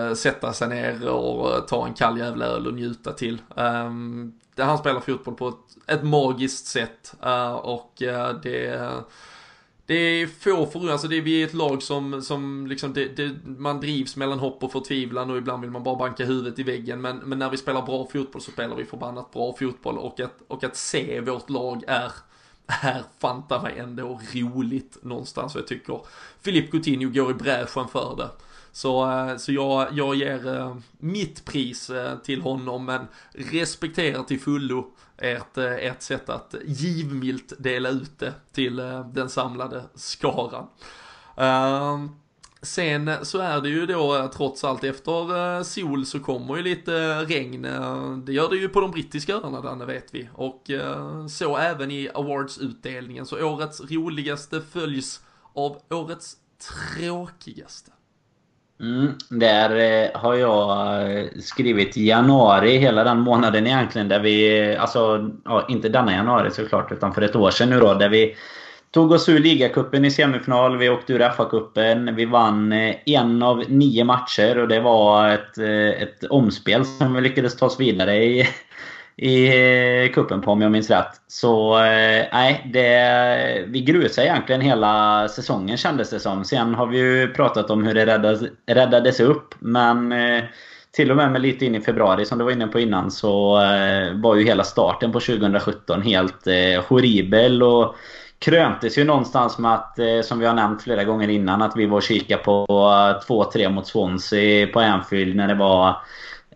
uh, sätta sig ner och uh, ta en kall jävla öl och njuta till. Uh, där han spelar fotboll på ett, ett magiskt sätt. Uh, och uh, det... Uh, Det är få för, alltså det är vi är ett lag som, som liksom det, det, man drivs mellan hopp och förtvivlan och ibland vill man bara banka huvudet i väggen, men, men när vi spelar bra fotboll så spelar vi förbannat bra fotboll, och att, och att se vårt lag är är fanta mig ändå roligt någonstans, och jag tycker Philippe Coutinho går i bräschen för det. Så, så jag, jag ger mitt pris till honom, men respekterar till fullo ert, ert sätt att givmilt dela ut det till den samlade skaran. Sen så är det ju då trots allt efter sol så kommer ju lite regn. Det gör det ju på de brittiska öarna där, vet vi. Och så även i awardsutdelningen. Så årets roligaste följs av årets tråkigaste. Mm, där eh, har jag skrivit januari, hela den månaden egentligen, där vi, alltså ja, inte denna januari såklart utan för ett år sedan nu då, där vi tog oss ur ligacupen i semifinal, vi åkte ur F A-cupen, vi vann eh, en av nio matcher, och det var ett, eh, ett omspel som vi lyckades ta oss vidare i, i eh, cupen på, om jag minns rätt. Så nej, eh, det, vi grusade egentligen hela säsongen kändes det som. Sen har vi ju pratat om hur det räddas, räddades upp, men eh, till och med, med lite in i februari som du var inne på innan, så eh, var ju hela starten på tjugosjutton helt eh, horribel, och kröntes ju någonstans med att, eh, som vi har nämnt flera gånger innan, att vi var och kika på två tre mot Swansea på Anfield när det var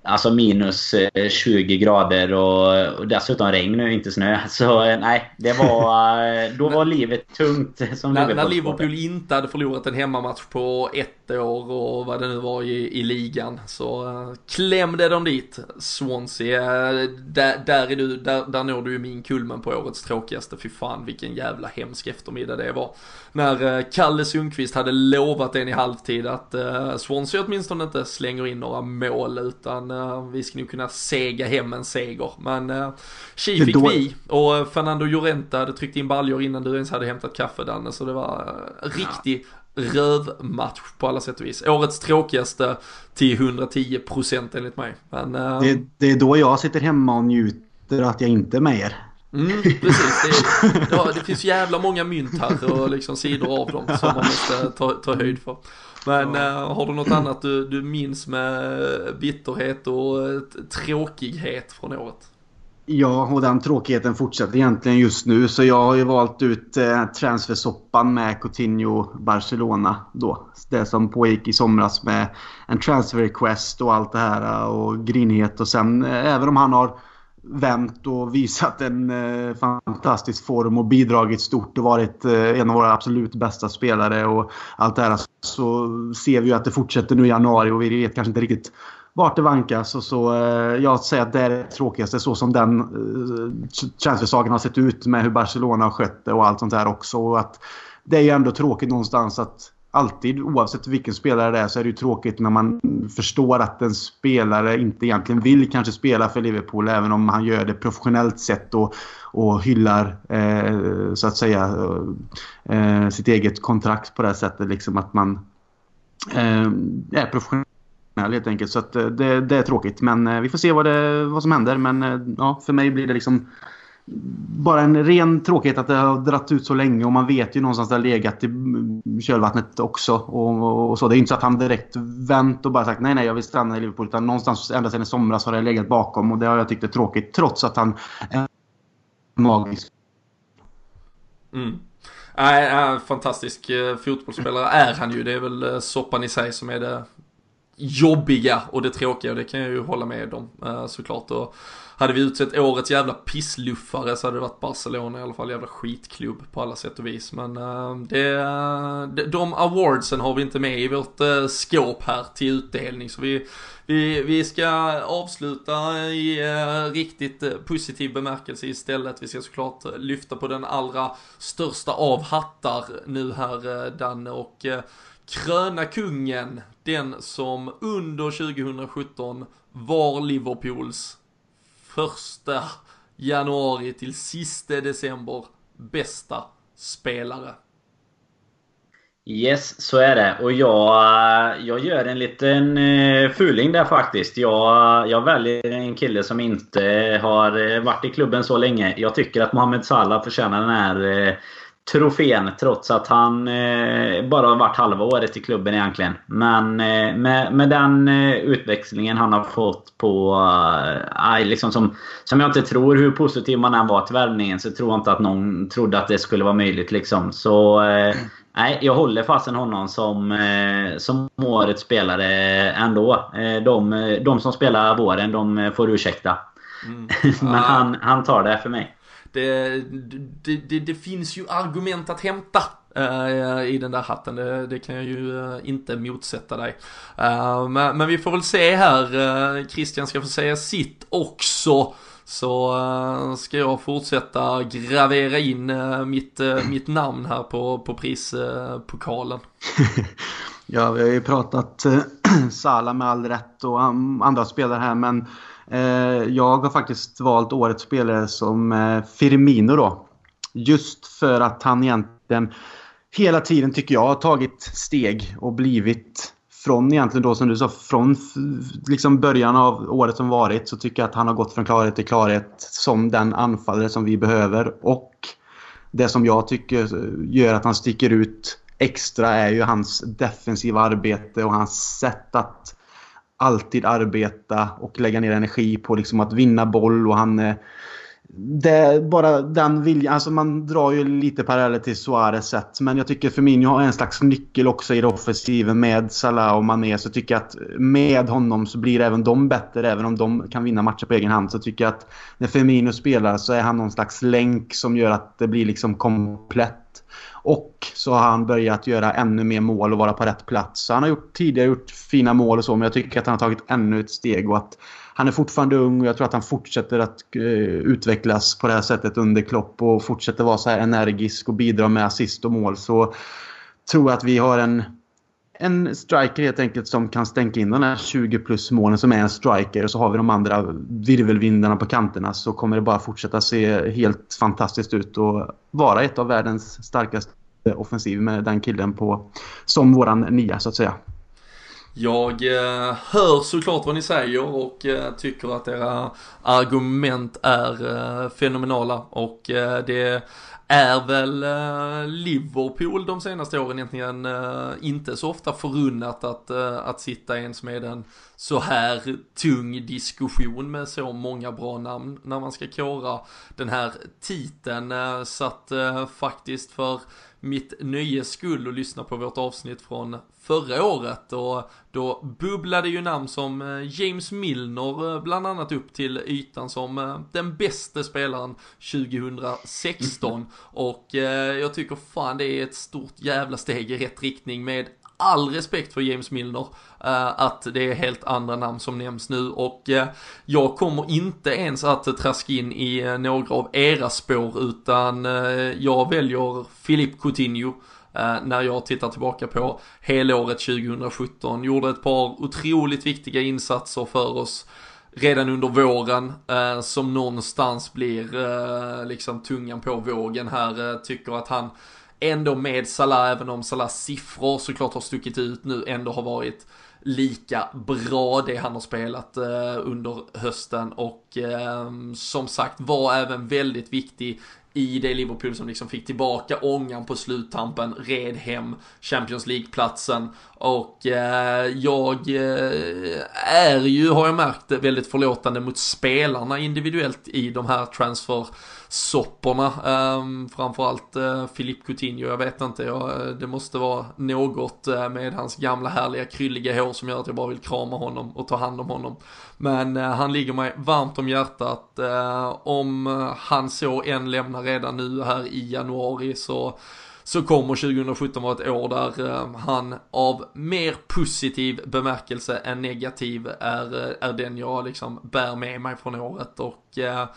alltså minus tjugo grader och, och dessutom regn nu, inte snö. Så nej, det var, då var livet tungt. Som när, när Liverpool inte hade förlorat en hemmamatch på ett år och vad det nu var i, i ligan, så uh, klämde de dit Swansea. Uh, där, där, är du, där, där når du ju min kulmen på årets tråkigaste. Fy fan, vilken jävla hemsk eftermiddag det var. När uh, Kalle Sundqvist hade lovat en i halvtid att uh, Swansea åtminstone inte slänger in några mål, utan vi ska nu kunna sega hem en seger. Men uh, tji fick då... vi. Och Fernando Llorente hade tryckt in baljor innan du ens hade hämtat kaffe, Danne. Så det var uh, riktig ja. rövmatch på alla sätt och vis. Årets tråkigaste till hundratio procent enligt mig. Men, uh... det, det är då jag sitter hemma och njuter att jag inte är med er. Mm, precis. Det, är, ja, det finns jävla många mynt här och liksom sidor av dem som man måste ta, ta höjd för. Men ja. äh, har du något annat du, du minns med bitterhet och tråkighet från året? Ja, och den tråkigheten fortsätter egentligen just nu. Så jag har ju valt ut eh, transfersoppan med Coutinho Barcelona då. Det som pågick i somras med en transfer request och allt det här och grinighet. Och sen, eh, även om han har vänt och visat en eh, fantastisk form och bidragit stort och varit eh, en av våra absolut bästa spelare och allt det här, så ser vi ju att det fortsätter nu i januari och vi vet kanske inte riktigt vart det vankas. Och så eh, jag säger att det är det tråkigaste, så som den eh, transfersaken har sett ut med hur Barcelona har skött det och allt sånt där också. Och att det är ju ändå tråkigt någonstans att alltid, oavsett vilken spelare det är, så är det ju tråkigt när man förstår att en spelare inte egentligen vill kanske spela för Liverpool, även om han gör det professionellt sett och, och hyllar eh, så att säga eh, sitt eget kontrakt på det här sättet, liksom att man eh, är professionell helt enkelt. Så att det, det är tråkigt, men vi får se vad, det, vad som händer. Men ja, för mig blir det liksom bara en ren tråkighet att det har dratt ut så länge, och man vet ju någonstans där legat i kölvattnet också och, och så. Det är ju inte så att han direkt vänt och bara sagt nej nej jag vill stanna i Liverpool, utan någonstans ända sedan i somras har det legat bakom, och det har jag tyckt är tråkigt trots att han är magisk. Mm. Äh, fantastisk fotbollsspelare är han ju. Det är väl soppan i sig som är det jobbiga och det tråkiga, och det kan jag ju hålla med om såklart. Och hade vi utsett årets jävla pissluffare så hade det varit Barcelona i alla fall, jävla skitklubb på alla sätt och vis. Men det, de awardsen har vi inte med i vårt skåp här till utdelning, så vi, vi, vi ska avsluta i riktigt positiv bemärkelse istället. Vi ska såklart lyfta på den allra största av hattar nu här, Danne, och kröna kungen, den som under tjugosjutton var Liverpools första januari till sista december bästa spelare. Yes, så är det. Och jag, jag gör en liten fuling där faktiskt. Jag, jag väljer en kille som inte har varit i klubben så länge. Jag tycker att Mohamed Salah förtjänar den här trofén, trots att han eh, bara har varit halva året i klubben egentligen. Men eh, med, med den eh, utväxlingen han har fått på eh, liksom som, som jag inte tror, hur positiv man än var till värvningen, så tror jag inte att någon trodde att det skulle vara möjligt liksom. Så eh, nej, jag håller fasen honom som, eh, som årets spelare ändå. eh, de, de som spelar våren, de får ursäkta. Mm. Men han, han tar det för mig. Det, det, det, det finns ju argument att hämta uh, i den där hatten. Det, det kan jag ju uh, inte motsätta dig. Uh, men, men vi får väl se här. Uh, Christian ska få säga sitt också. Så uh, ska jag fortsätta gravera in uh, mitt, uh, mitt namn här på, på prispokalen. Uh, ja, vi har ju pratat uh, Salah med all rätt och um, andra spelare här, men jag har faktiskt valt årets spelare som Firmino då. Just för att han egentligen hela tiden tycker jag har tagit steg och blivit från egentligen då som du sa, från liksom början av året som varit, så tycker jag att han har gått från klarhet till klarhet som den anfallare som vi behöver. Och det som jag tycker gör att han sticker ut extra är ju hans defensiva arbete och hans sätt att alltid arbeta och lägga ner energi på liksom att vinna boll. Och han, det, bara den viljan, alltså man drar ju lite paralleller till Suarez sätt, men jag tycker Firmino har en slags nyckel också i det offensiva med Salah och Mané, så tycker jag att med honom så blir även de bättre, även om de kan vinna matcher på egen hand. Så tycker jag att när Firmino spelar så är han någon slags länk som gör att det blir liksom komplett. Och så har han börjat göra ännu mer mål och vara på rätt plats. Så han har gjort, tidigare gjort fina mål och så, men jag tycker att han har tagit ännu ett steg och att han är fortfarande ung, och jag tror att han fortsätter att uh, utvecklas på det här sättet under Klopp och fortsätter vara så här energisk och bidra med assist och mål. Så tror jag att vi har en, en striker helt enkelt som kan stänka in de här tjugo plus målen, som är en striker, och så har vi de andra virvelvindarna på kanterna, så kommer det bara fortsätta se helt fantastiskt ut och vara ett av världens starkaste offensiv med den killen på som våran nia så att säga. Jag eh, hör såklart vad ni säger och eh, tycker att era argument är eh, fenomenala, och eh, det är väl eh, Liverpool de senaste åren egentligen eh, inte så ofta förunnat att, eh, att sitta ens med en så här tung diskussion med så många bra namn när man ska kora den här titeln. Eh, så att eh, faktiskt för mitt nöje skull och lyssna på vårt avsnitt från förra året, och då bubblade ju namn som James Milner bland annat upp till ytan som den bästa spelaren tjugohundrasexton, och jag tycker fan det är ett stort jävla steg i rätt riktning, med all respekt för James Milner, att det är helt andra namn som nämns nu, och jag kommer inte ens att traska in i några av era spår, utan jag väljer Philippe Coutinho. När jag tittar tillbaka på helåret tjugosjutton, gjorde ett par otroligt viktiga insatser för oss redan under våren, eh, som någonstans blir eh, liksom tungan på vågen här. Eh, tycker att han ändå med Salah, även om Salahs siffror såklart har stuckit ut nu, ändå har varit lika bra det han har spelat eh, under hösten. Och eh, som sagt var även väldigt viktig i det Liverpool som liksom fick tillbaka ångan på sluttampen, red hem Champions League-platsen. Och eh, jag eh, är ju, har jag märkt, väldigt förlåtande mot spelarna individuellt i de här transfersopporna. Eh, framförallt eh, Philippe Coutinho, jag vet inte, jag, det måste vara något eh, med hans gamla härliga krylliga hår som gör att jag bara vill krama honom och ta hand om honom. Men eh, han ligger mig varmt om hjärtat. Eh, om han så än lämnar redan nu här i januari så... Så kommer tjugohundrasjutton vara ett år där han av mer positiv bemärkelse än negativ är, är den jag liksom bär med mig från året. Och eh,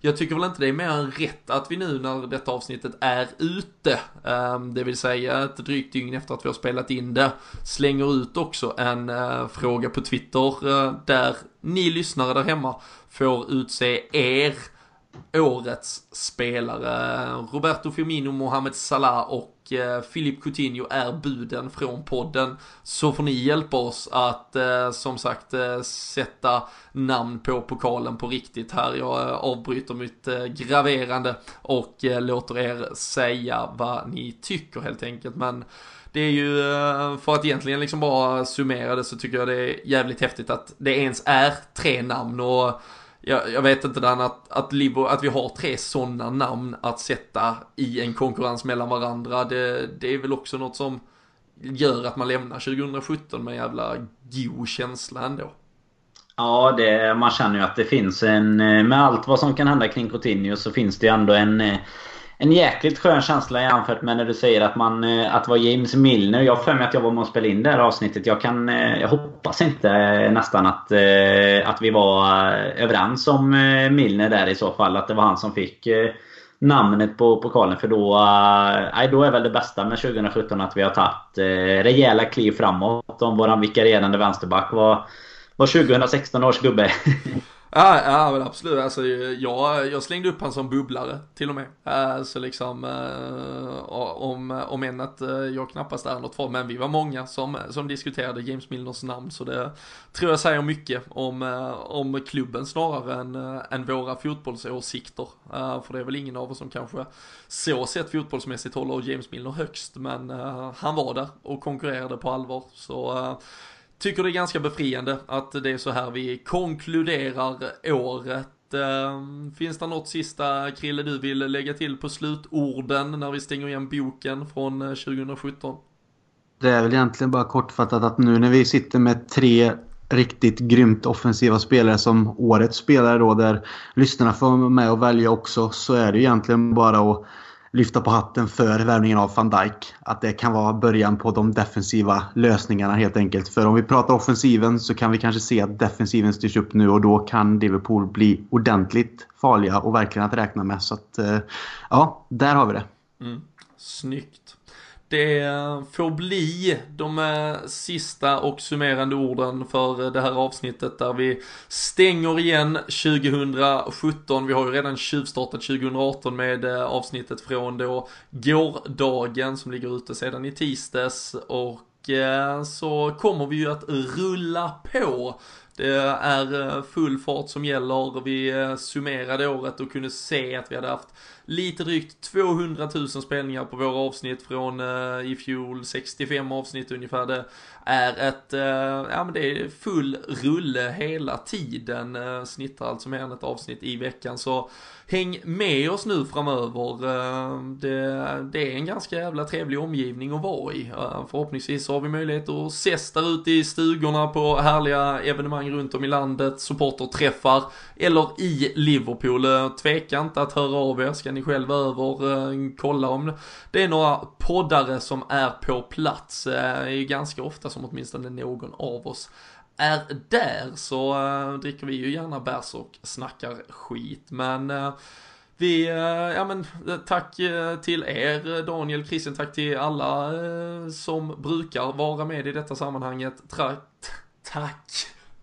jag tycker väl inte det är mer än rätt att vi nu när detta avsnittet är ute, eh, det vill säga ett drygt dygn efter att vi har spelat in det, slänger ut också en eh, fråga på Twitter eh, där ni lyssnare där hemma får utse er årets spelare. Roberto Firmino, Mohamed Salah och Philippe Coutinho är buden från podden. Så får ni hjälpa oss att som sagt sätta namn på pokalen på riktigt här. Jag avbryter mitt graverande och låter er säga vad ni tycker helt enkelt. Men det är ju, för att egentligen liksom bara summera det, så tycker jag det är jävligt häftigt att det ens är tre namn. Och Jag, jag vet inte den att, att, Libo, att vi har tre sådana namn att sätta i en konkurrens mellan varandra. Det, det är väl också något som gör att man lämnar tjugohundrasjutton med en jävla god känsla ändå. Ja, det, man känner ju att det finns en... Med allt vad som kan hända kring Coutinho så finns det ju ändå en... En jäkligt skön känsla jämfört med när du säger att man att var James Milner. Jag för mig att jag var med och spela in det här avsnittet. Jag kan, jag hoppas inte nästan att, att vi var överens om Milner där i så fall. Att det var han som fick namnet på pokalen. För då, då är väl det bästa med tjugohundrasjutton att vi har tagit rejäla kliv framåt. Om våran vikarierande vänsterback var, var tjugohundrasexton års gubbe. Ja, ja väl absolut. Alltså, jag, jag slängde upp han som bubblare till och med. Äh, så liksom, äh, om, om än att äh, jag knappast är något för. Men vi var många som, som diskuterade James Milners namn. Så det tror jag säger mycket om, om klubben snarare än, än våra fotbollsåsikter. Äh, för det är väl ingen av oss som kanske så sett fotbollsmässigt håller James Milner högst. Men äh, han var där och konkurrerade på allvar. Så... Äh, tycker det är ganska befriande att det är så här vi konkluderar året. Finns det något sista, Krille, du vill lägga till på slutorden när vi stänger igen boken från tjugohundrasjutton? Det är väl egentligen bara kortfattat att nu när vi sitter med tre riktigt grymt offensiva spelare som årets spelare då, där lyssnarna får med och välja också, så är det egentligen bara att lyfta på hatten för värvningen av Van Dijk. Att det kan vara början på de defensiva lösningarna helt enkelt. För om vi pratar offensiven så kan vi kanske se att defensiven styrs upp nu. Och då kan Liverpool bli ordentligt farliga och verkligen att räkna med. Så att, ja, där har vi det. Mm. Snyggt. Det får bli de sista och summerande orden för det här avsnittet där vi stänger igen tjugohundrasjutton. Vi har ju redan tjuvstartat tjugohundraarton med avsnittet från då gårdagen som ligger ute sedan i tisdags. Och så kommer vi ju att rulla på. Det är full fart som gäller. Vi summerade året och kunde se att vi hade haft lite drygt tvåhundratusen spelningar på våra avsnitt från eh, i fjol, sextiofem avsnitt ungefär. Det är ett eh, ja men det är full rulle hela tiden, eh, snittar alltså mer än ett avsnitt i veckan. Så häng med oss nu framöver. Eh, det, det är en ganska jävla trevlig omgivning att vara i. Eh, förhoppningsvis har vi möjlighet att ses där ute i stugorna på härliga evenemang runt om i landet, supporterträffar eller i Liverpool. Eh, tveka inte att höra av er. Ska ni själva över, kolla om det är några poddare som är på plats. Det är ju ganska ofta som åtminstone någon av oss är där, så dricker vi ju gärna bärs och snackar skit. Men vi, ja men tack till er Daniel, Christian, tack till alla som brukar vara med i detta sammanhanget. Tack,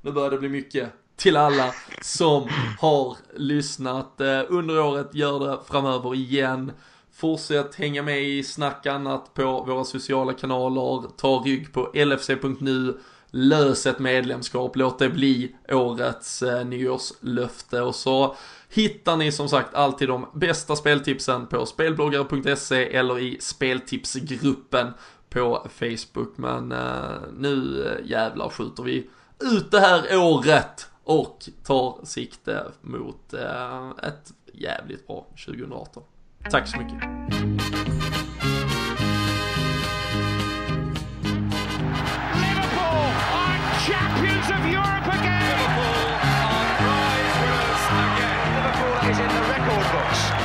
nu börjar det bli mycket. Till alla som har lyssnat under året, gör det framöver igen. Fortsätt hänga med i snack annat på våra sociala kanaler. Ta rygg på L F C punkt nu. lös ett medlemskap, låt det bli årets eh, nyårslöfte. Och så hittar ni som sagt alltid de bästa speltipsen på spelbloggar punkt se eller i speltipsgruppen på Facebook. Men eh, nu jävlar skjuter vi ut det här året och tar sikte mot eh, ett jävligt bra tjugohundraarton. Tack så mycket. Liverpool are champions of Europe again. Liverpool are prize winners again. Liverpool is in the record books.